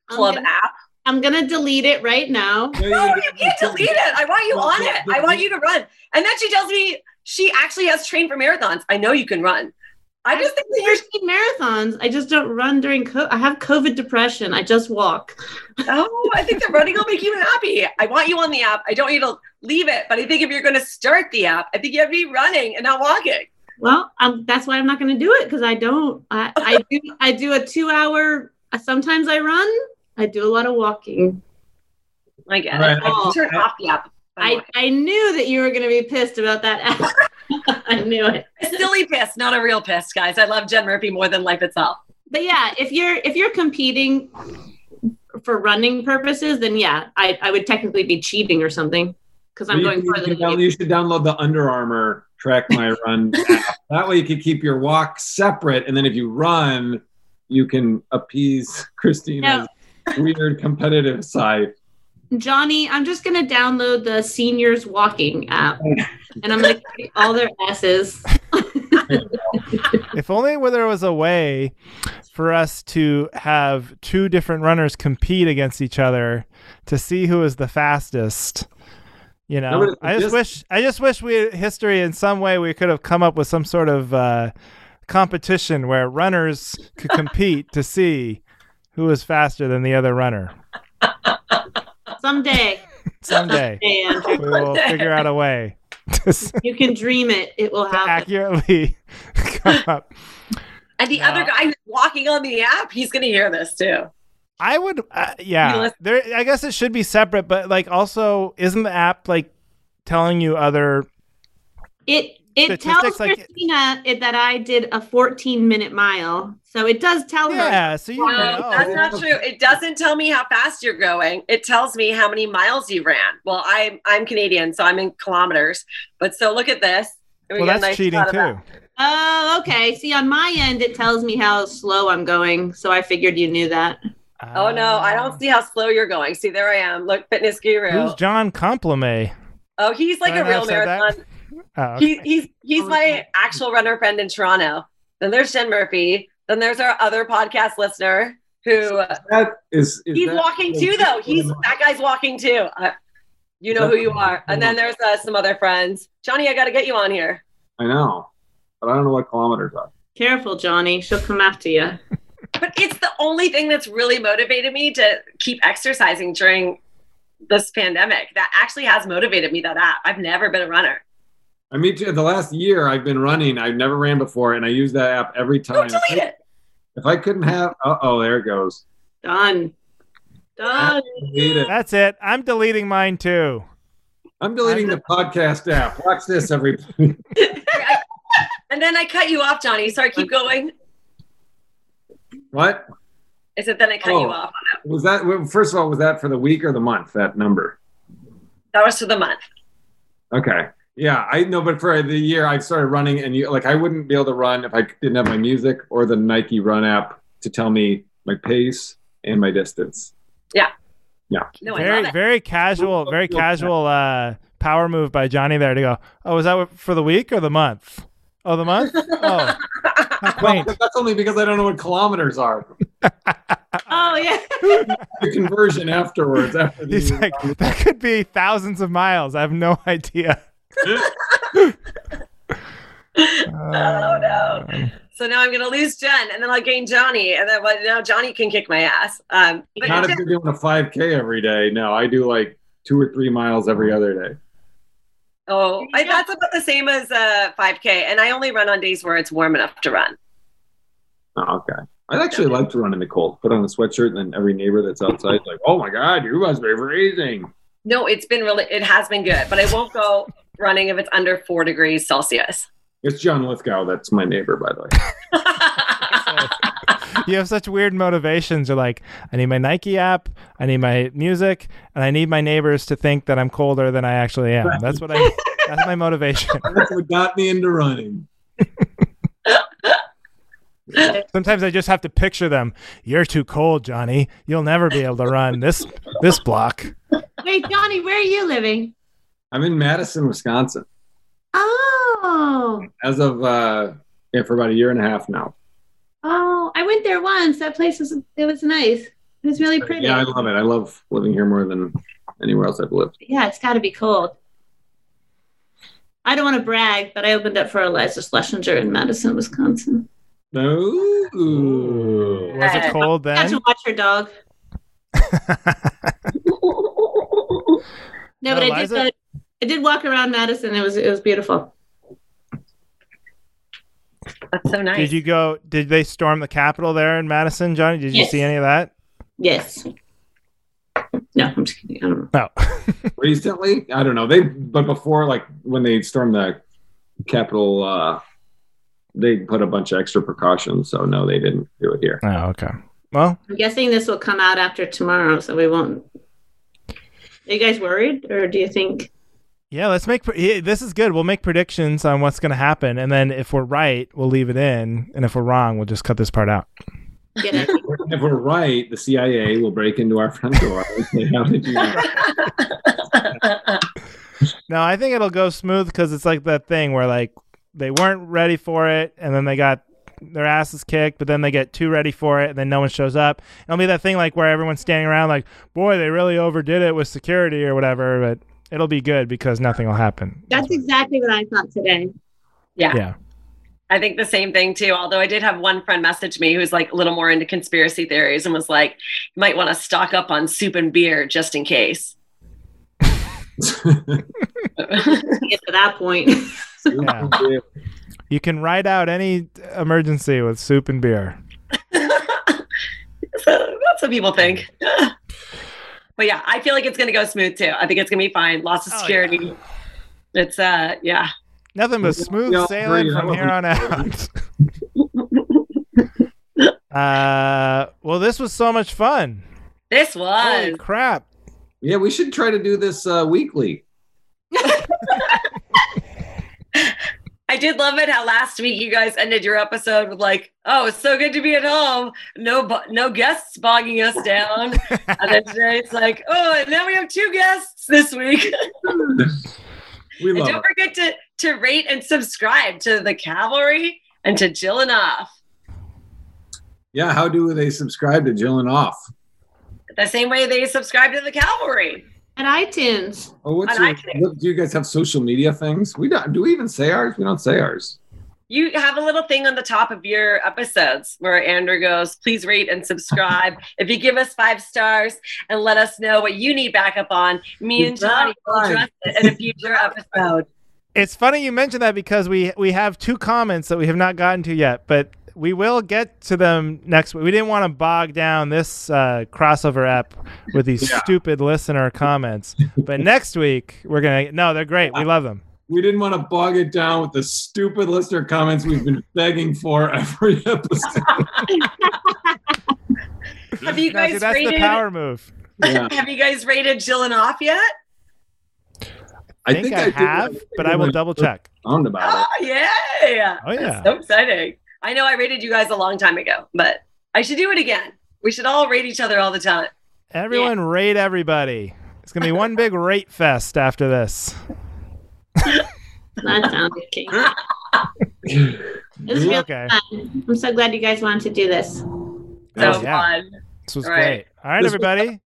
Club I'm gonna, app. I'm going to delete it right now. No, you can't delete it. I want you on it. I want you to run. And then she tells me, she actually has trained for marathons. I know you can run. I just I think you're marathons. I just don't run during COVID. I have COVID depression. I just walk. Oh, I think the running will make you happy. I want you on the app. I don't need to leave it. But I think if you're going to start the app, I think you have to be running and not walking. Well, um, that's why I'm not going to do it because I don't. I, I do. I do a two hour. Sometimes I run. I do a lot of walking. I get right. it. Oh, I turn I, off the app. I, I knew that you were going to be pissed about that app. I knew it. A silly piss, not a real piss, guys. I love Jen Murphy more than life itself. But yeah, if you're if you're competing for running purposes, then yeah, I, I would technically be cheating or something because I'm well, going you, further you, than you. You should download the Under Armour Track My Run app. That way you could keep your walk separate, and then if you run, you can appease Christina's no. weird competitive side. Johnny, I'm just going to download the Seniors Walking app, and I'm going to kick all their asses. If only where there was a way for us to have two different runners compete against each other to see who is the fastest. You know, no, I just, just wish I just wish we had history in some way we could have come up with some sort of uh, competition where runners could compete to see who is faster than the other runner. Someday. Someday. Someday we will figure out a way. You can dream it. It will happen. Accurately come up. And the now, other guy who's walking on the app, he's going to hear this too. I would, uh, yeah. There, I guess it should be separate, but like also, isn't the app like telling you other It It tells like, Christina it, that I did a fourteen minute mile. So it does tell yeah, her. Yeah, so you know. No, that's not true. It doesn't tell me how fast you're going. It tells me how many miles you ran. Well, I'm, I'm Canadian, so I'm in kilometers. But so look at this. We well, that's nice cheating too. That. Oh, okay. See, on my end, it tells me how slow I'm going. So I figured you knew that. Uh, oh, no. I don't see how slow you're going. See, there I am. Look, fitness guru. Who's John Complame? Oh, he's like a real marathon. That. Oh, okay. he, he's he's my actual runner friend in Toronto. Then there's Jen Murphy. Then there's our other podcast listener who is that, is, is he's that walking too, though. He's that guy's walking too. Uh, you know who you are. And then there's uh, some other friends. Johnny, I got to get you on here. I know, but I don't know what kilometers are. Careful, Johnny. She'll come after you. But it's the only thing that's really motivated me to keep exercising during this pandemic. That actually has motivated me. That app. I've never been a runner. I mean, the last year I've been running. I've never ran before, and I use that app every time. Don't delete it. If I couldn't have, uh oh, there it goes. Done. Done. It. That's it. I'm deleting mine too. I'm deleting the podcast app. Watch this, everybody. And then I cut you off, Johnny. Sorry, keep going. What? Is it then I cut oh, you off? Was that first of all? Was that for the week or the month? That number. That was for the month. Okay. Yeah, I know, but for the year I started running, and you, like I wouldn't be able to run if I didn't have my music or the Nike Run app to tell me my pace and my distance. Yeah. Yeah. No, very, I love it. Very casual, very casual uh, power move by Johnny there to go, oh, is that for the week or the month? Oh, the month? Oh, how quaint. Well, that's only because I don't know what kilometers are. Oh, yeah. The conversion afterwards. After He's like, hours. That could be thousands of miles. I have no idea. uh, oh, no. So now I'm going to lose Jen, and then I'll gain Johnny, and then well, now Johnny can kick my ass. Um, but Not if just, you're doing a five K every day. No, I do like two or three miles every other day. Oh, I, that's about the same as uh, five K, and I only run on days where it's warm enough to run. Oh, okay. I actually like to run in the cold. Put on a sweatshirt, and then every neighbor that's outside is like, oh, my God, you must be freezing. No, it's been really – it has been good, but I won't go running if it's under four degrees Celsius. It's John Lithgow. That's my neighbor, by the way. You have such weird motivations. You're like, I need my Nike app, I need my music, and I need my neighbors to think that I'm colder than I actually am. Right. That's what I. That's my motivation. That's what got me into running. Sometimes I just have to picture them. You're too cold, Johnny. You'll never be able to run this this block. Wait, Johnny, where are you living? I'm in Madison, Wisconsin. Oh. As of, uh, yeah, for about a year and a half now. Oh, I went there once. That place was, it was nice. It was really pretty. Yeah, I love it. I love living here more than anywhere else I've lived. Yeah, it's got to be cold. I don't want to brag, but I opened up for Iliza Shlesinger in Madison, Wisconsin. No. Ooh. Was it cold then? I had to watch her dog. No, but Iliza? I did go. I did walk around Madison. It was it was beautiful. That's so nice. Did you go? Did they storm the Capitol there in Madison, Johnny? Did yes. you see any of that? Yes. No, I'm just kidding. I don't know. Oh. Recently, I don't know. They but before, like when they stormed the Capitol, uh, they put a bunch of extra precautions. So no, they didn't do it here. Oh, okay. Well, I'm guessing this will come out after tomorrow, so we won't. Are you guys worried, or do you think? Yeah, let's make pre- this is good. We'll make predictions on what's going to happen, and then if we're right, we'll leave it in, and if we're wrong, we'll just cut this part out. Yeah. If we're right, the C I A will break into our front door. No, I think it'll go smooth because it's like that thing where like they weren't ready for it, and then they got their asses kicked, but then they get too ready for it, and then no one shows up. It'll be that thing like where everyone's standing around like, boy, they really overdid it with security or whatever, but. It'll be good because nothing will happen. That's exactly what I thought today. Yeah. Yeah. I think the same thing too. Although I did have one friend message me who's like a little more into conspiracy theories and was like, you might want to stock up on soup and beer just in case. Get to that point. Yeah. You can ride out any emergency with soup and beer. So that's what people think. But yeah, I feel like it's going to go smooth too. I think it's going to be fine. Lots of security. Oh, yeah. It's, uh, yeah. Nothing but smooth no, sailing no, from no, here on out. uh, well, this was so much fun. This was. Holy crap. Yeah, we should try to do this uh, weekly. I did love it how last week you guys ended your episode with like, oh, it's so good to be at home. No no guests bogging us down. And then today it's like, oh, and now we have two guests this week. We love and don't it. forget to, to rate and subscribe to The Cavalry and to Jillin' Off. Yeah, how do they subscribe to Jillin' Off? The same way they subscribe to The Cavalry. At iTunes. Oh, what's your, iTunes. What, do you guys have social media things? We don't. Do we even say ours? We don't say ours. You have a little thing on the top of your episodes where Andrew goes, please rate and subscribe. If you give us five stars and let us know what you need backup on, me you and Johnny will address it in a future episode. It's funny you mentioned that because we, we have two comments that we have not gotten to yet, but we will get to them next week. We didn't want to bog down this uh, crossover app with these yeah. stupid listener comments. But next week, we're going to... No, they're great. We love them. We didn't want to bog it down with the stupid listener comments we've been begging for every episode. Have you guys no, see, that's rated... the power move. Yeah. Have you guys rated Jillin' Off yet? I think, think I, I have, did, I but I will double check. On about oh, it. Yeah. Oh, yeah. That's so exciting. I know I rated you guys a long time ago, but I should do it again. We should all rate each other all the time. Everyone yeah. rate everybody. It's going to be one big rate fest after this. That sounds okay. This is really okay. fun. I'm so glad you guys wanted to do this. So oh, yeah. fun. This was All right. great. All right, this everybody.